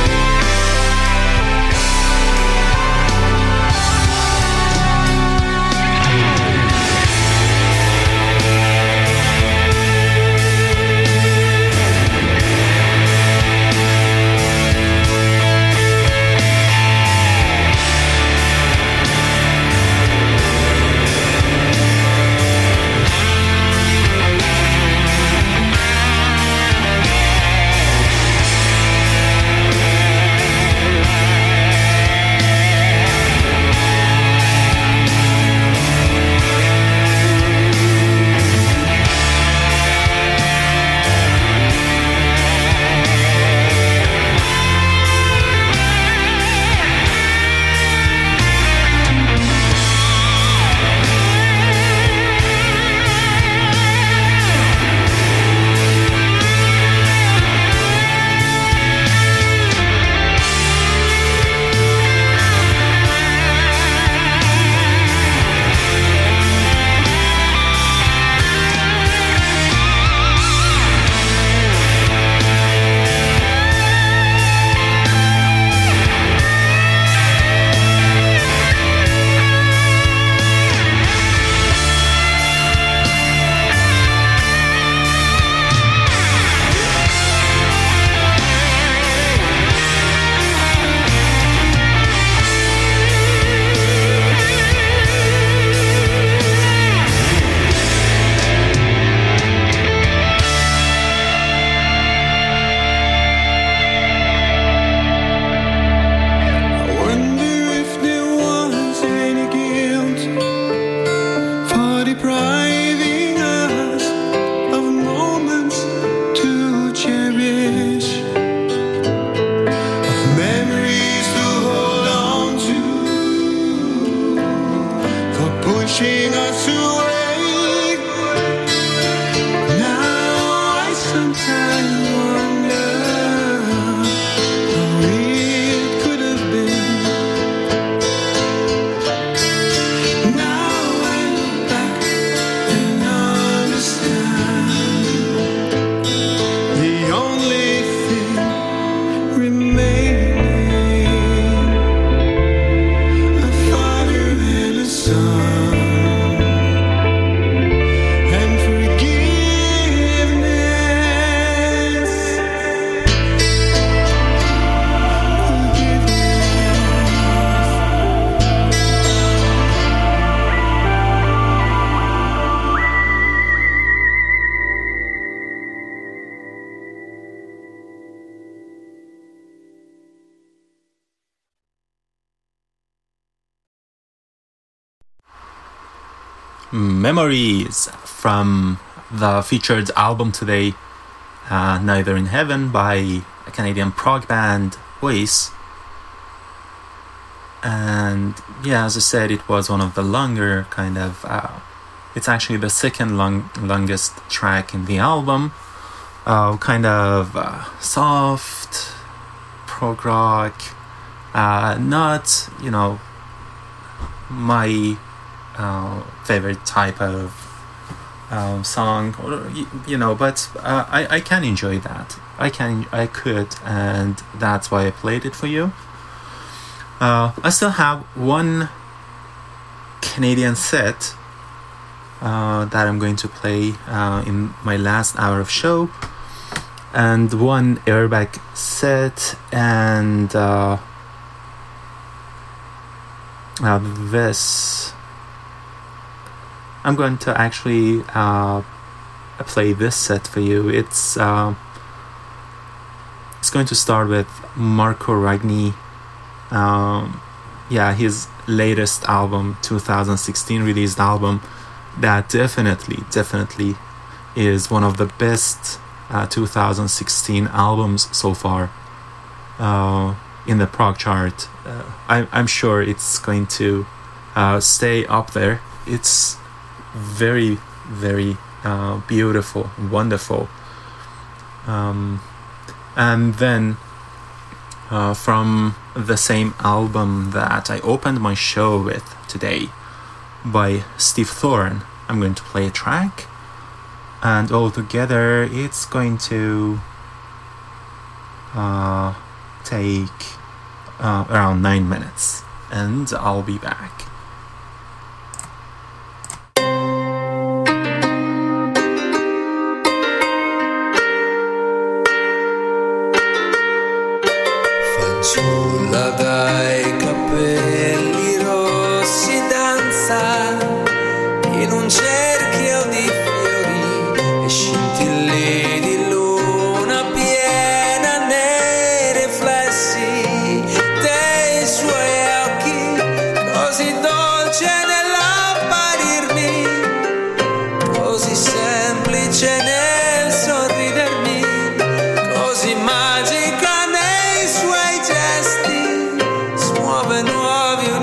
there was any guilt for depriving us of moments to cherish, of memories to hold on to, for pushing us away. Now I sometimes wonder how it could have been. Now I look back and understand the only thing remaining, a father and a son, and forgiveness. Memories from the featured album today, uh, Neither in Heaven by a Canadian prog band, Voice. And yeah, as I said, it was one of the longer kind of, uh, it's actually the second long, longest track in the album. Uh, kind of uh, soft prog rock, Uh, not, you know, my uh, favorite type of uh, song, or, you know, but uh, I, I can enjoy that. I can, I could, and that's why I played it for you. Uh, I still have one Canadian set uh, that I'm going to play uh, in my last hour of show, and one Airbag set, and uh, uh, this. I'm going to actually uh, play this set for you. It's uh, it's going to start with Marco Ragni. Um, yeah, his latest album, two thousand sixteen released album, that definitely, definitely is one of the best uh, two thousand sixteen albums so far uh, in the prog chart. Uh, I, I'm sure it's going to uh, stay up there. It's very, very uh, beautiful, wonderful. Um, and then Uh, from the same album that I opened my show with today, by Steve Thorne, I'm going to play a track, and all together it's going to uh, take uh, around nine minutes, and I'll be back. Sulla dai capelli rossi danza in un cerchio di fiori e scintilli di luna piena nei riflessi dei suoi occhi, così dolce nell'apparirmi, così semplice nel sorridermi, così magica. Nuovi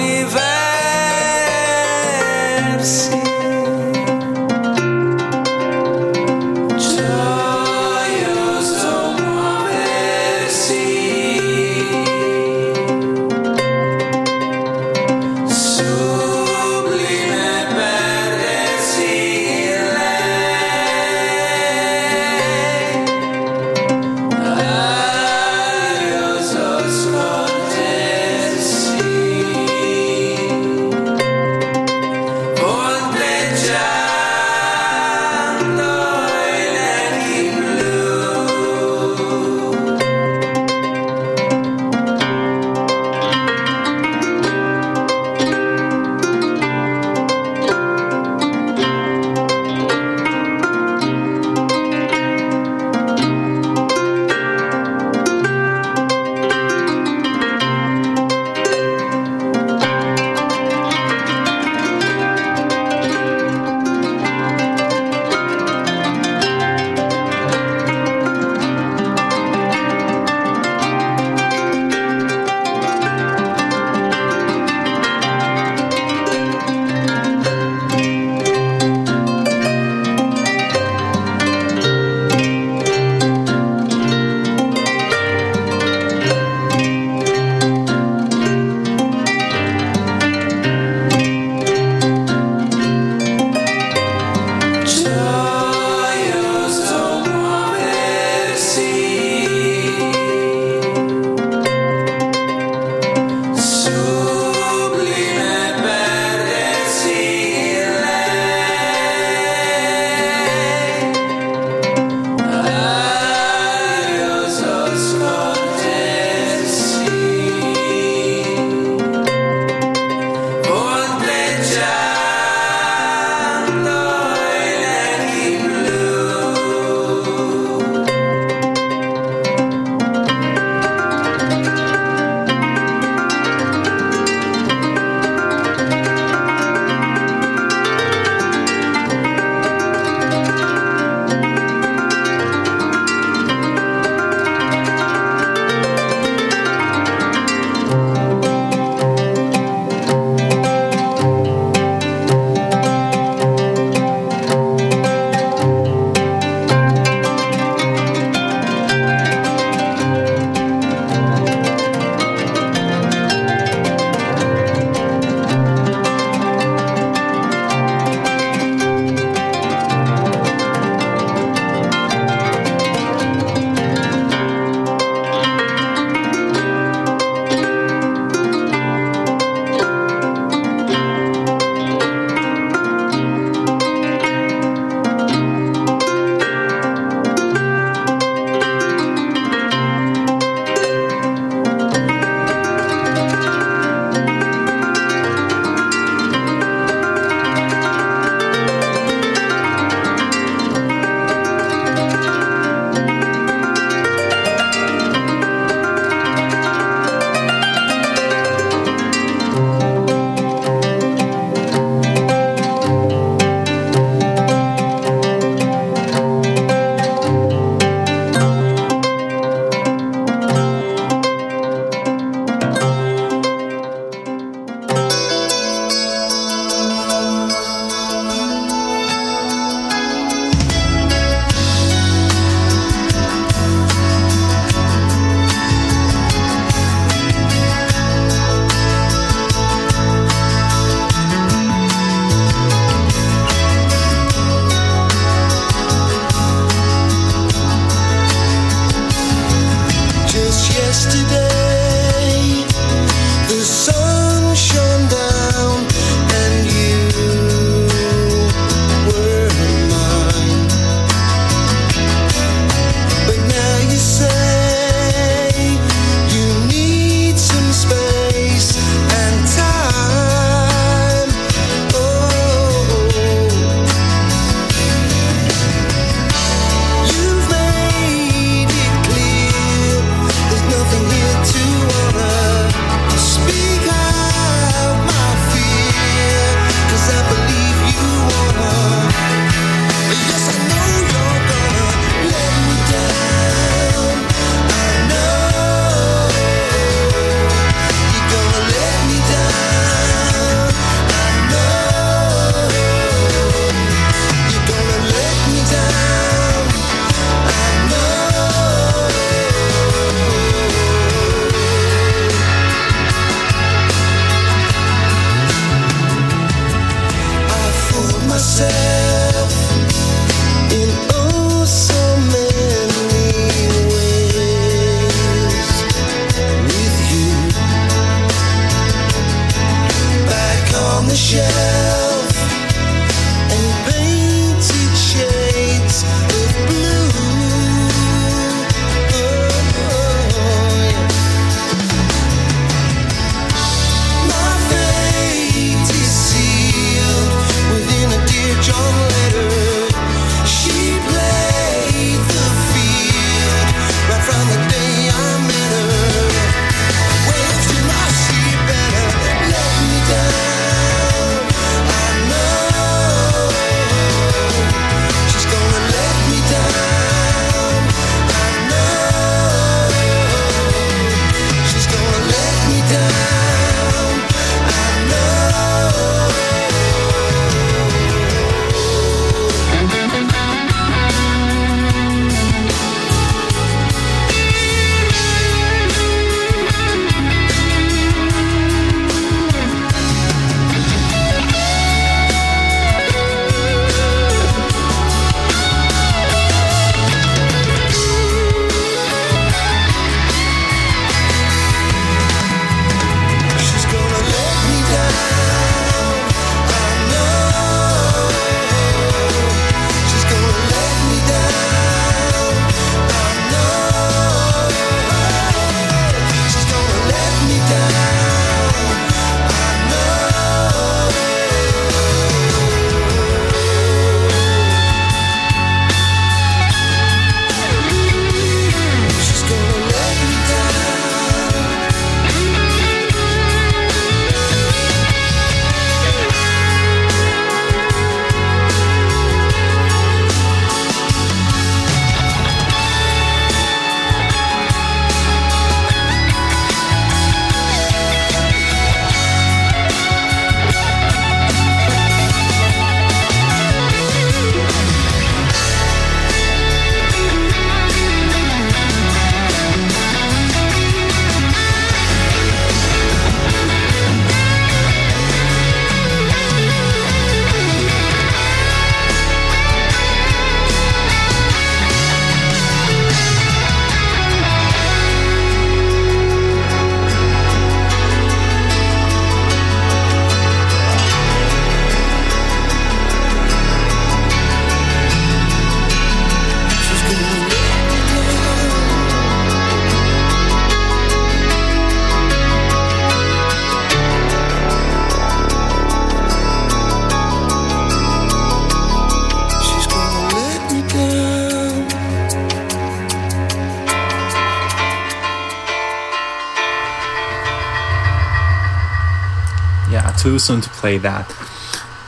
too soon to play that.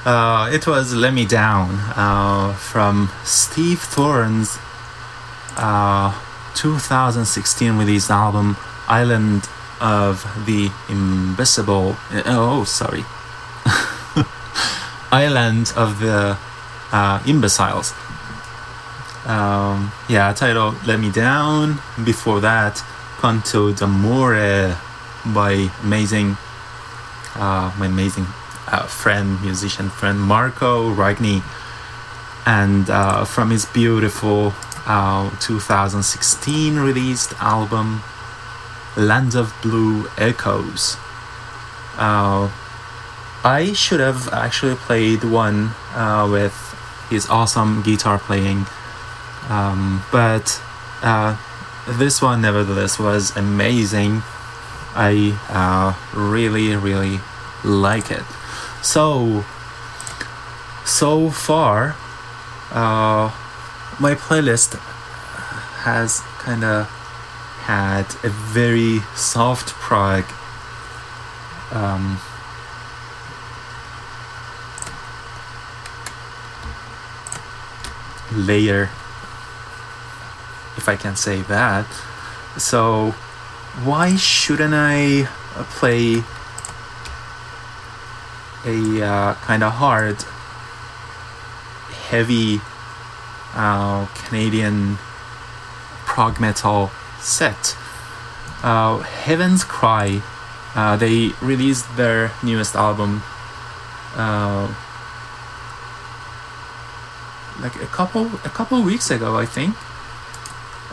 Uh, it was Let Me Down uh, from Steve Thorne's uh, two thousand sixteen release album Island of the Imbeciles. Oh, sorry. Island of the uh, Imbeciles. Um, yeah, title Let Me Down. Before that, Canto d'Amore by amazing, uh, my amazing uh, friend, musician friend Marco Ragni, and uh, from his beautiful uh, twenty sixteen released album Lands of Blue Echoes. Uh, I should have actually played one uh, with his awesome guitar playing, um, but uh, this one nevertheless was amazing. I uh, really, really like it. So, so far, uh, my playlist has kind of had a very soft prog. Um, layer, if I can say that. So why shouldn't I play a uh, kind of hard, heavy uh, Canadian prog metal set? Uh, Heaven's Cry, uh, they released their newest album uh, like a couple a couple weeks ago, I think,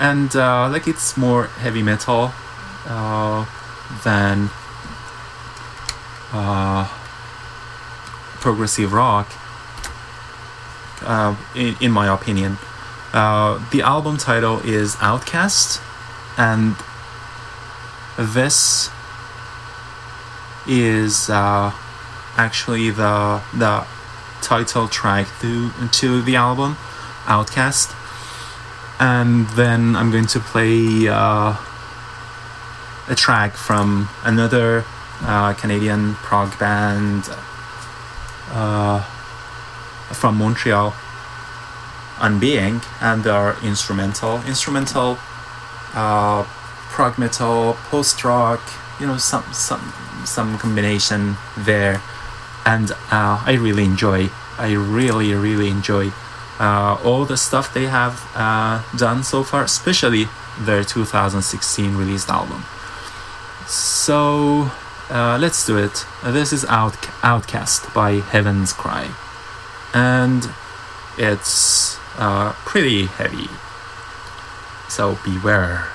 and uh, like it's more heavy metal uh, than uh, progressive rock, uh, in, in my opinion. Uh, the album title is Outcast, and this is uh, actually the the title track to, to the album Outcast. And then I'm going to play uh, a track from another uh, Canadian prog band uh, from Montreal, Unbeing, and their instrumental instrumental uh, prog metal, post rock, you know, some some some combination there. And uh, I really enjoy, I really, really enjoy uh, all the stuff they have uh, done so far, especially their two thousand sixteen released album. So uh, let's do it. This is Out- Outcast by Heaven's Cry. And it's uh, pretty heavy. So beware.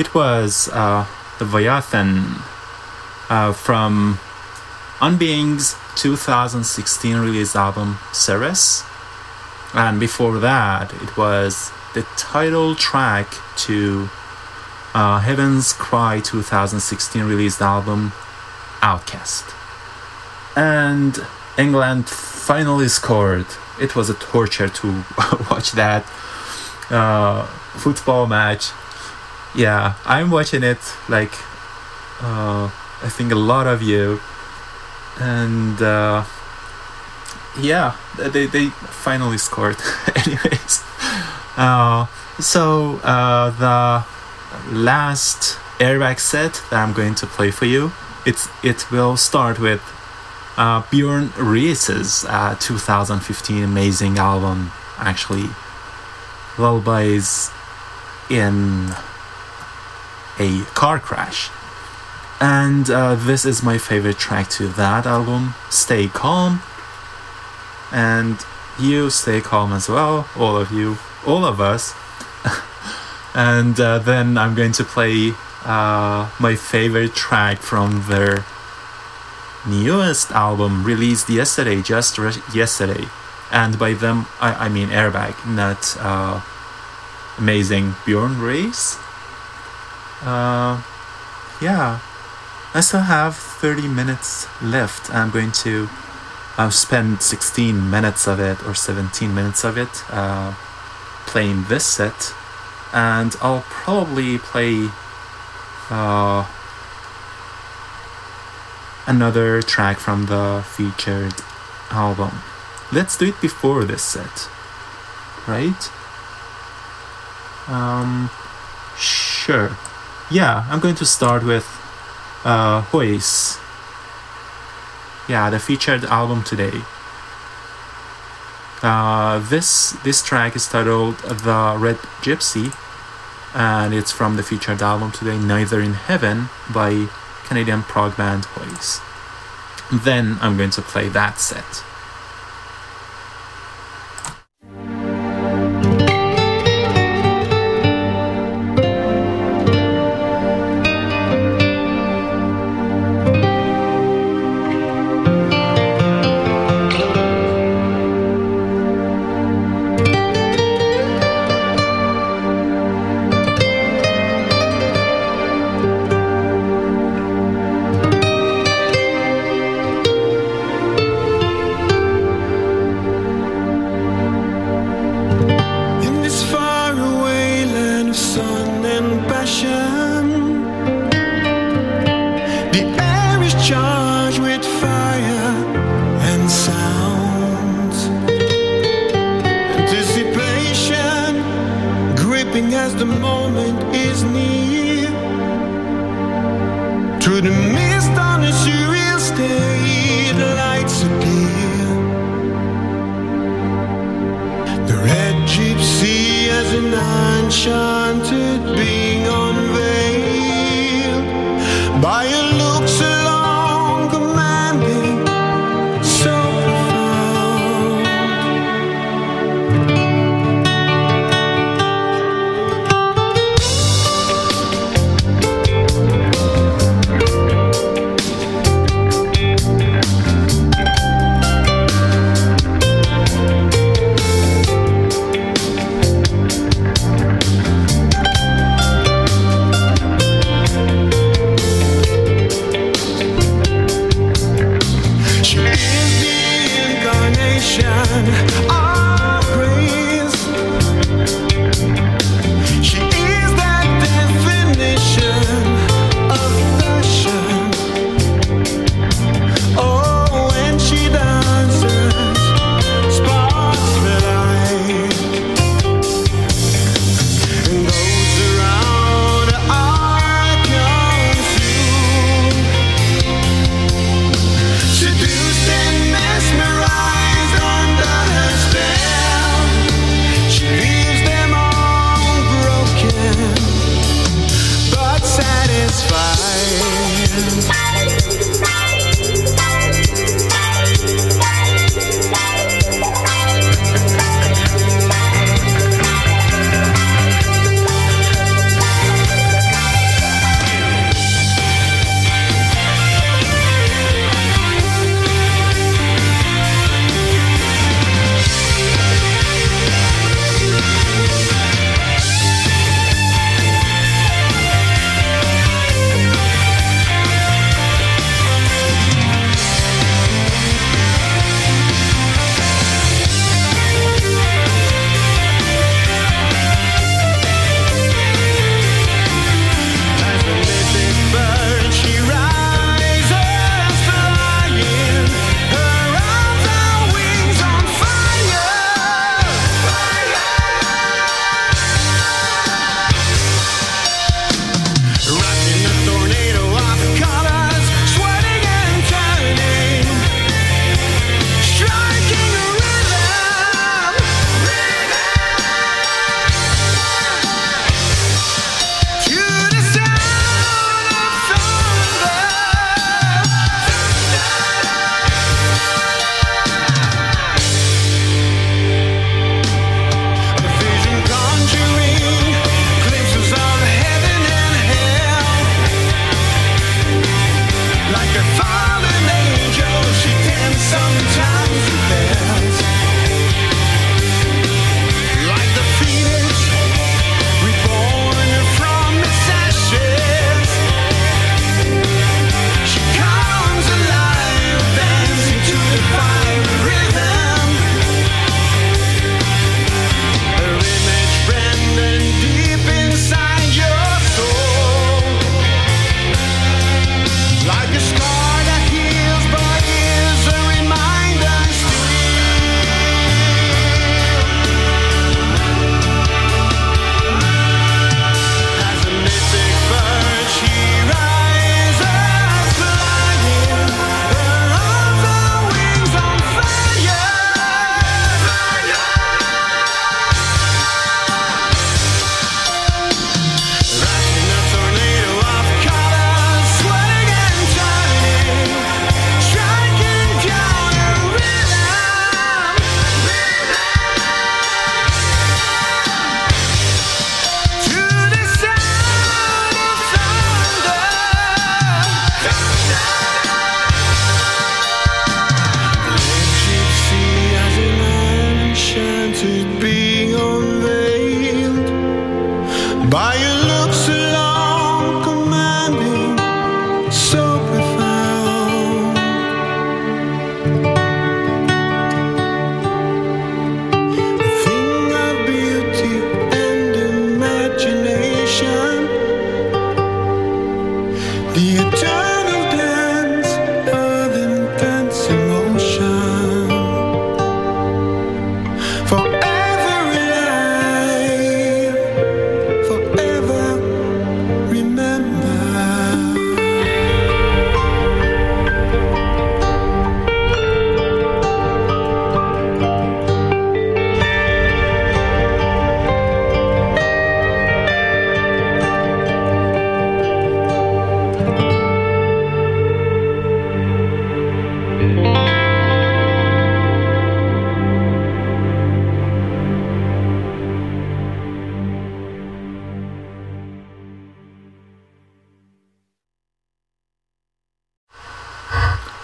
It was uh, the Leviathan uh, from Unbeing's two thousand sixteen release album Seres, and before that it was the title track to uh, Heaven's Cry two thousand sixteen released album Outcast. And England finally scored. It was a torture to watch that uh, football match. Yeah, I'm watching it like uh, I think a lot of you. And uh, yeah, they, they finally scored. Anyways, uh, so uh, the last Airbag set that I'm going to play for you, it's, it will start with uh, Bjørn Riis's uh, two thousand fifteen amazing album, actually, Lullabies in a Car Crash. And uh, this is my favorite track to that album, Stay Calm. And you stay calm as well, all of you, all of us. And uh, then I'm going to play uh, my favorite track from their newest album, released yesterday, just re- yesterday. And by them, I, I mean Airbag, not uh, amazing Bjørn Riis. Uh, yeah. I still have thirty minutes left. I'm going to uh, spend sixteen minutes of it or seventeen minutes of it uh, playing this set, and I'll probably play uh, another track from the featured album. Let's do it before this set, right? Um, sure. Yeah, I'm going to start with Uh, Hoys. Yeah, the featured album today. Uh, this this track is titled The Red Gypsy, and it's from the featured album today, Neither in Heaven, by Canadian prog band Hoys. Then I'm going to play that set.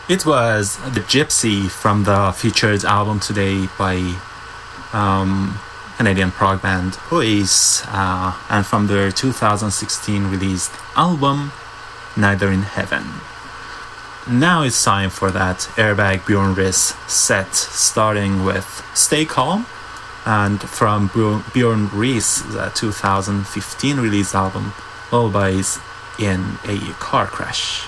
It was The Gypsy from the featured album today by um, Canadian prog band Oasis, uh, and from their two thousand sixteen released album Neither in Heaven. Now it's time for that Airbag Bjørn Riis set, starting with Stay Calm, and from Bjørn Riis, the two thousand fifteen released album Lullabies in a Car Crash.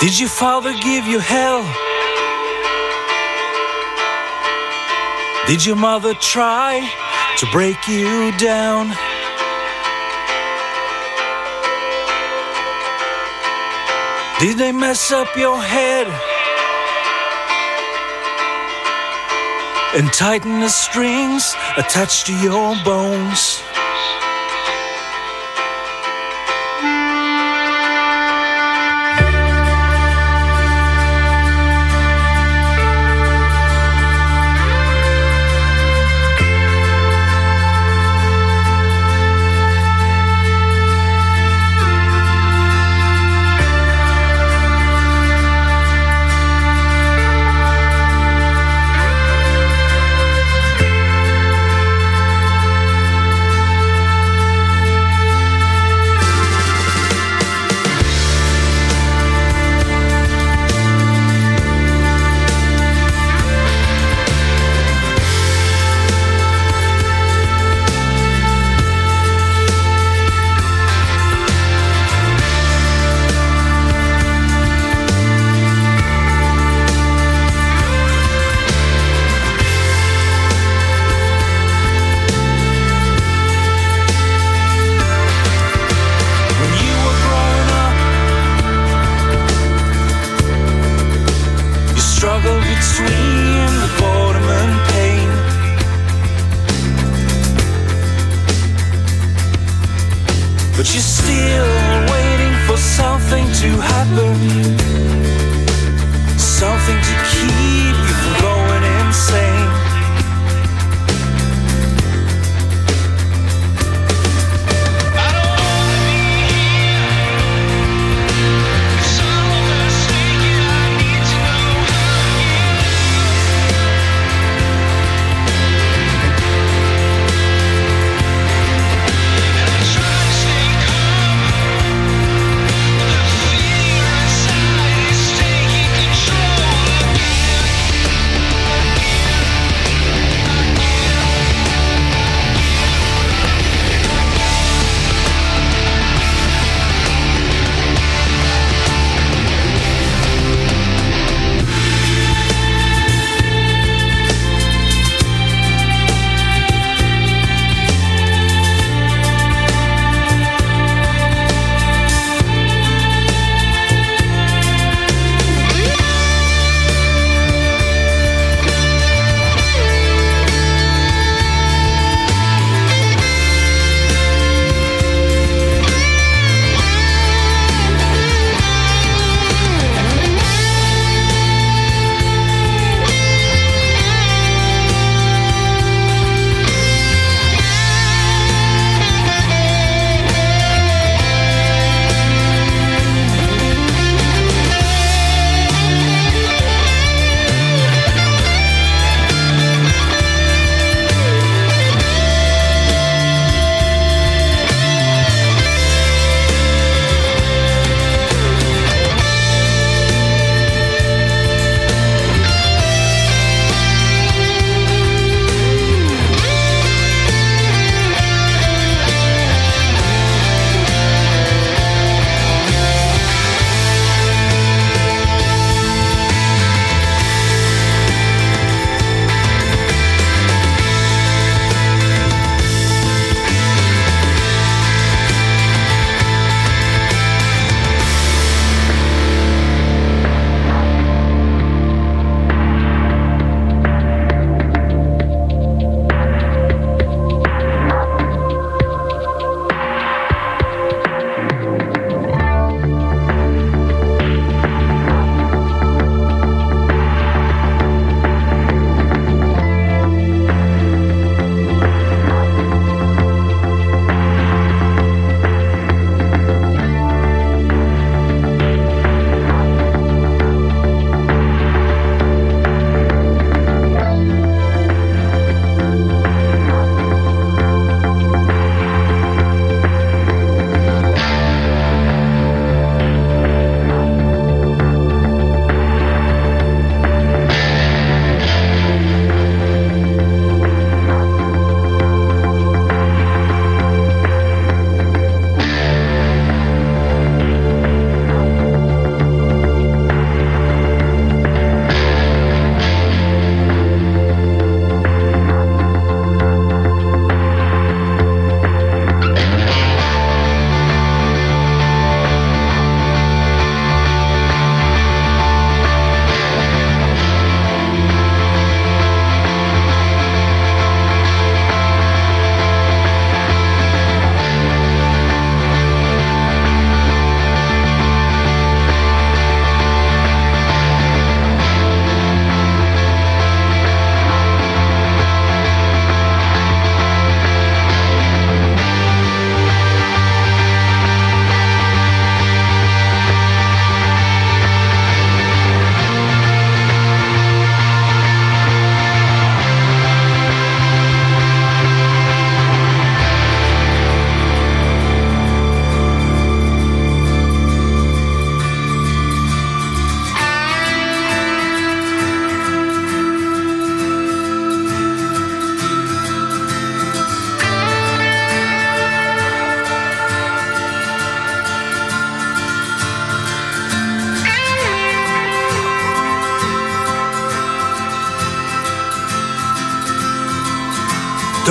Did your father give you hell? Did your mother try to break you down? Did they mess up your head and tighten the strings attached to your bones?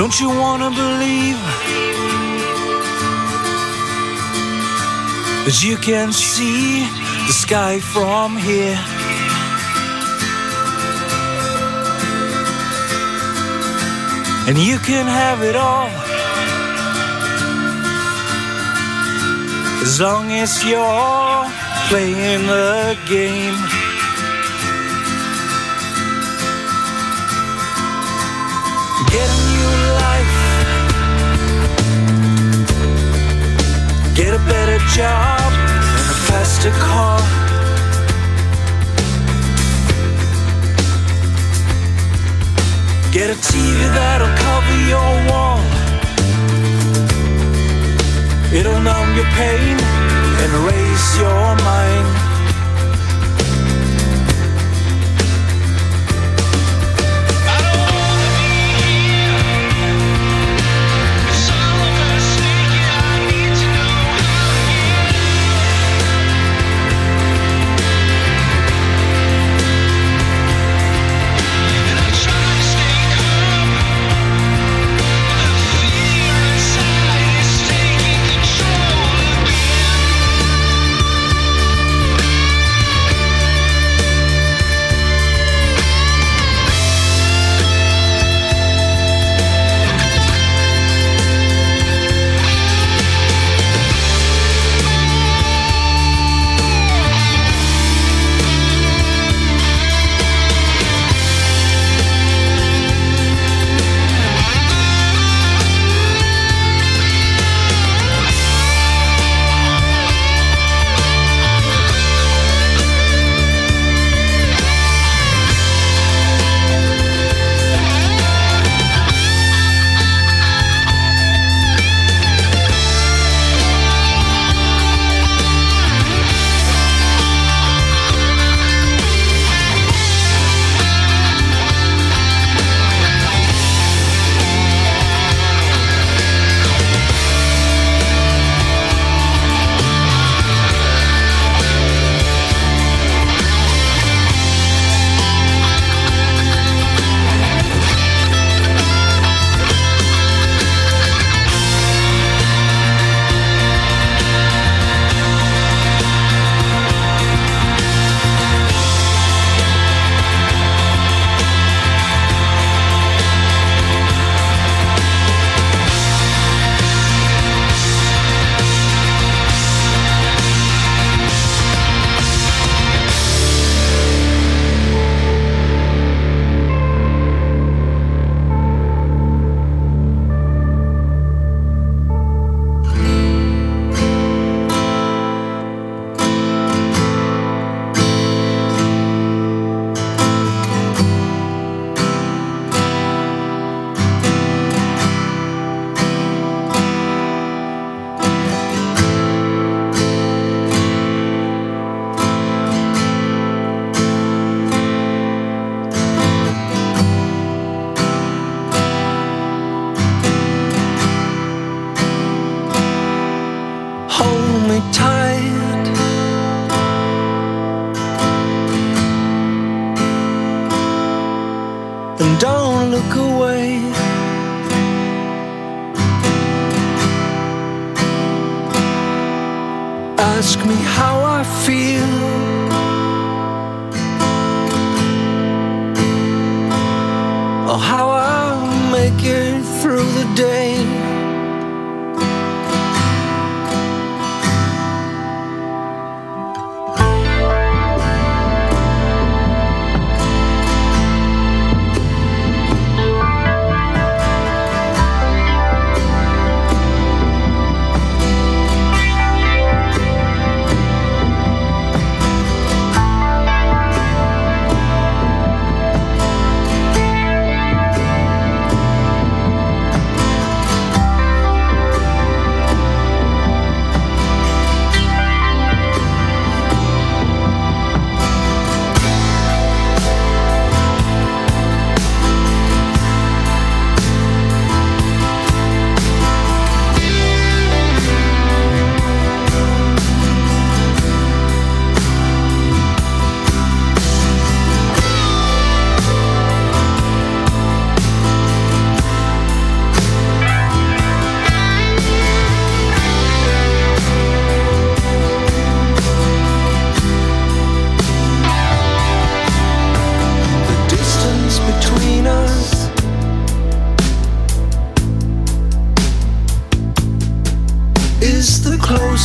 Don't you wanna believe that you can see the sky from here? And you can have it all as long as you're playing the game. Get a new life, get a better job and a faster car. Get a T V that'll cover your wall. It'll numb your pain and erase your mind.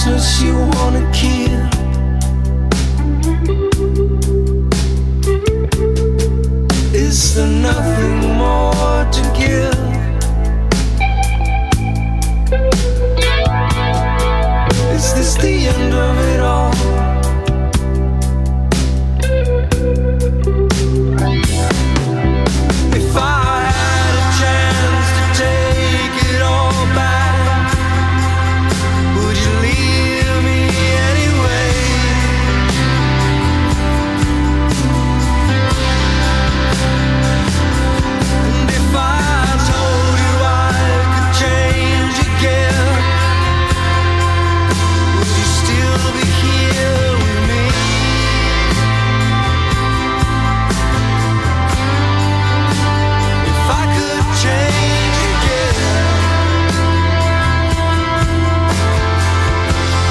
monsters you wanna kill. Is there nothing more to give? Is this the end of it all? If I had a chance to take it all back, would you leave me anyway? And if I told you I could change again, would you still be here with me? If I could change again, would you leave me anyway? If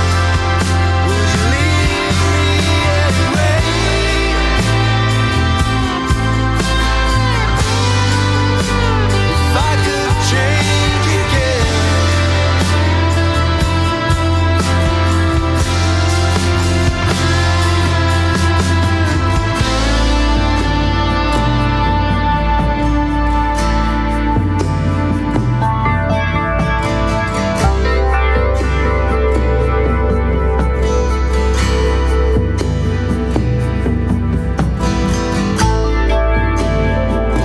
I could change again, there's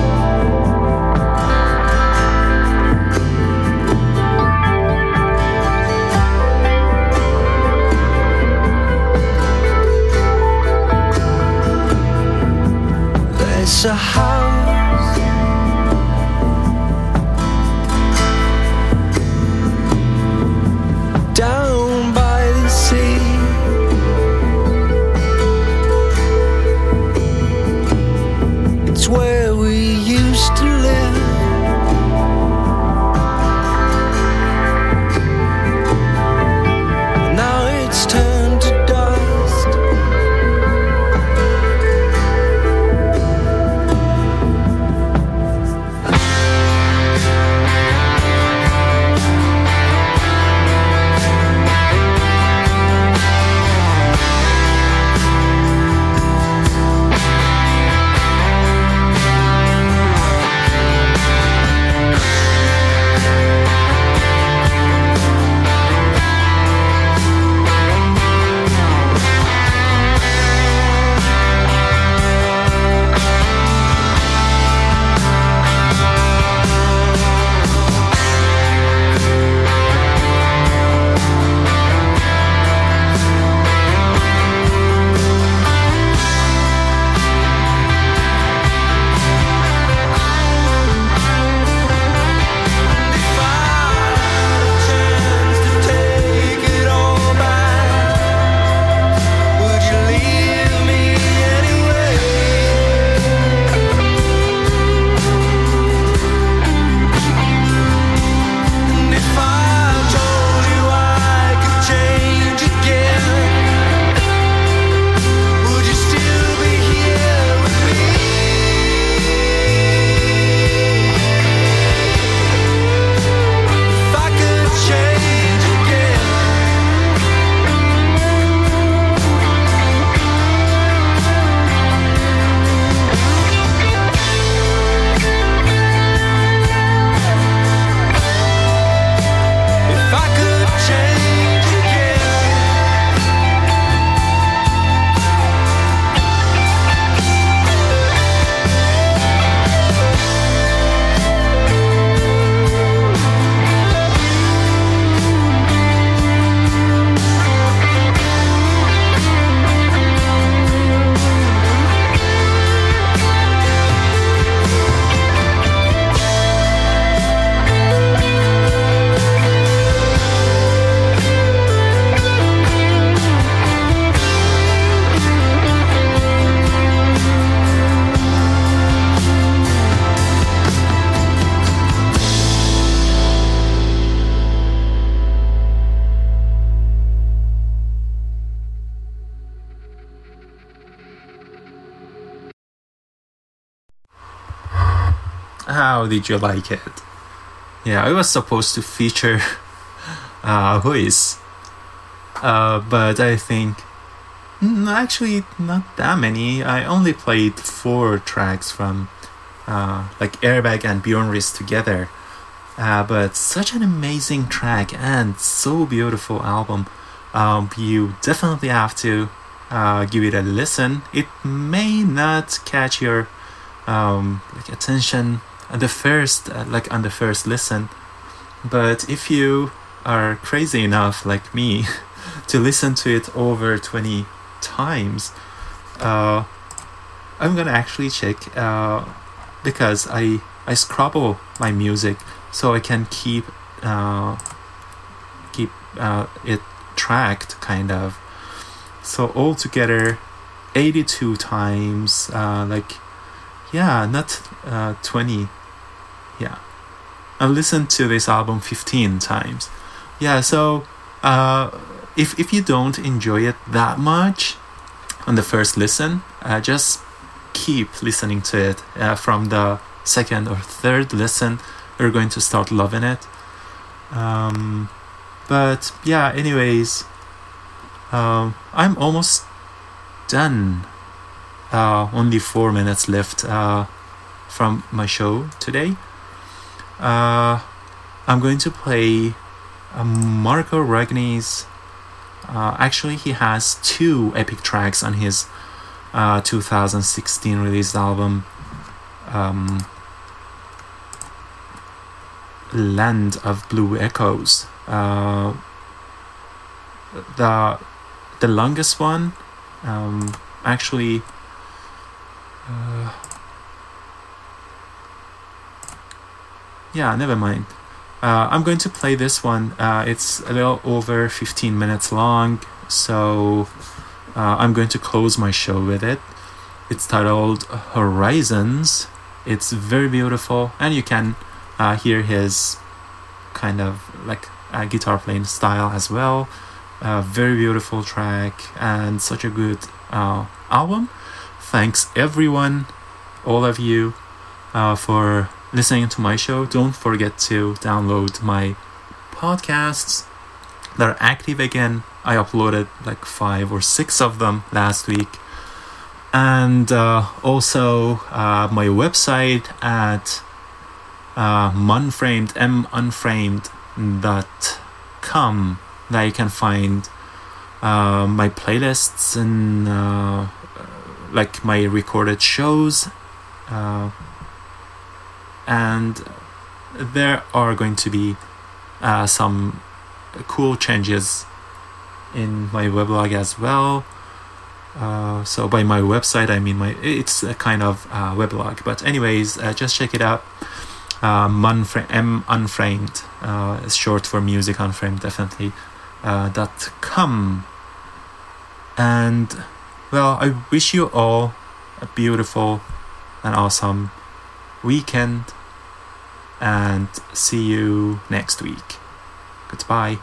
a house down by the sea. It's where we used to live. Now it's turned to dust. If I had a chance to take it all back, would you leave me anyway? And if I told you I could change again, would you still be here with me? If I could change again, if I could change again, how did you like it? Yeah, I was supposed to feature uh, Ruiz, Uh, but I think, actually, not that many. I only played four tracks from uh, like Airbag and Bjørn Riis together. Uh, but such an amazing track and so beautiful album. Um, you definitely have to uh, give it a listen. It may not catch your um, like attention at the first, uh, like on the first listen. But if you are crazy enough, like me, to listen to it over twenty times, uh, I'm gonna actually check uh, because I I scrabble my music so I can keep uh, keep uh, it tracked kind of. So altogether, eighty-two times. Uh, like, yeah, not uh, twenty. Yeah, I listened to this album fifteen times. Yeah, so. Uh, If if you don't enjoy it that much on the first listen, uh, just keep listening to it. Uh, from the second or third listen, you're going to start loving it. Um, but yeah, anyways, um, I'm almost done. Uh, only four minutes left uh, from my show today. Uh, I'm going to play uh, Marco Ragni's. Uh, actually, he has two epic tracks on his uh, two thousand sixteen released album, um, Land of Blue Echoes. Uh, the the longest one, um, actually, uh, yeah, never mind. Uh, I'm going to play this one. Uh, it's a little over fifteen minutes long, so uh, I'm going to close my show with it. It's titled Horizons. It's very beautiful, and you can uh, hear his kind of like uh, guitar playing style as well. Uh, very beautiful track and such a good uh, album. Thanks everyone, all of you, uh, for listening to my show. Don't forget to download my podcasts. They're active again. I uploaded like five or six of them last week. And uh, also uh, my website at uh, munframed, m unframed dot com. There you can find uh, my playlists and uh, like my recorded shows. Uh, And there are going to be uh, some cool changes in my weblog as well. Uh, so by my website, I mean my it's a kind of uh, weblog. But anyways, uh, just check it out. Uh, M Unframed, uh, is short for Music Unframed, definitely, uh, dot com. And, well, I wish you all a beautiful and awesome weekend. And see you next week. Goodbye.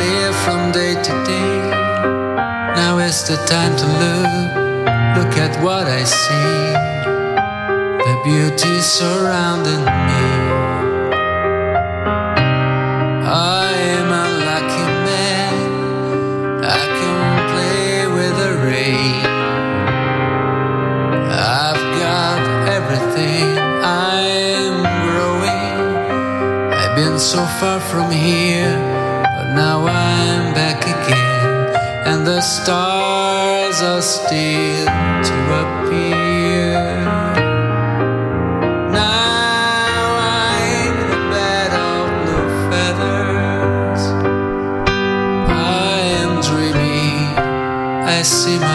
clear from day to day. Now is the time to look, look at what I see, the beauty surrounding me. I am a lucky man, I can play with a rain. I've got everything, I'm growing. I've been so far from here, now I'm back again, and the stars are still to appear. Now I'm in a bed of blue feathers. I am dreaming, I see my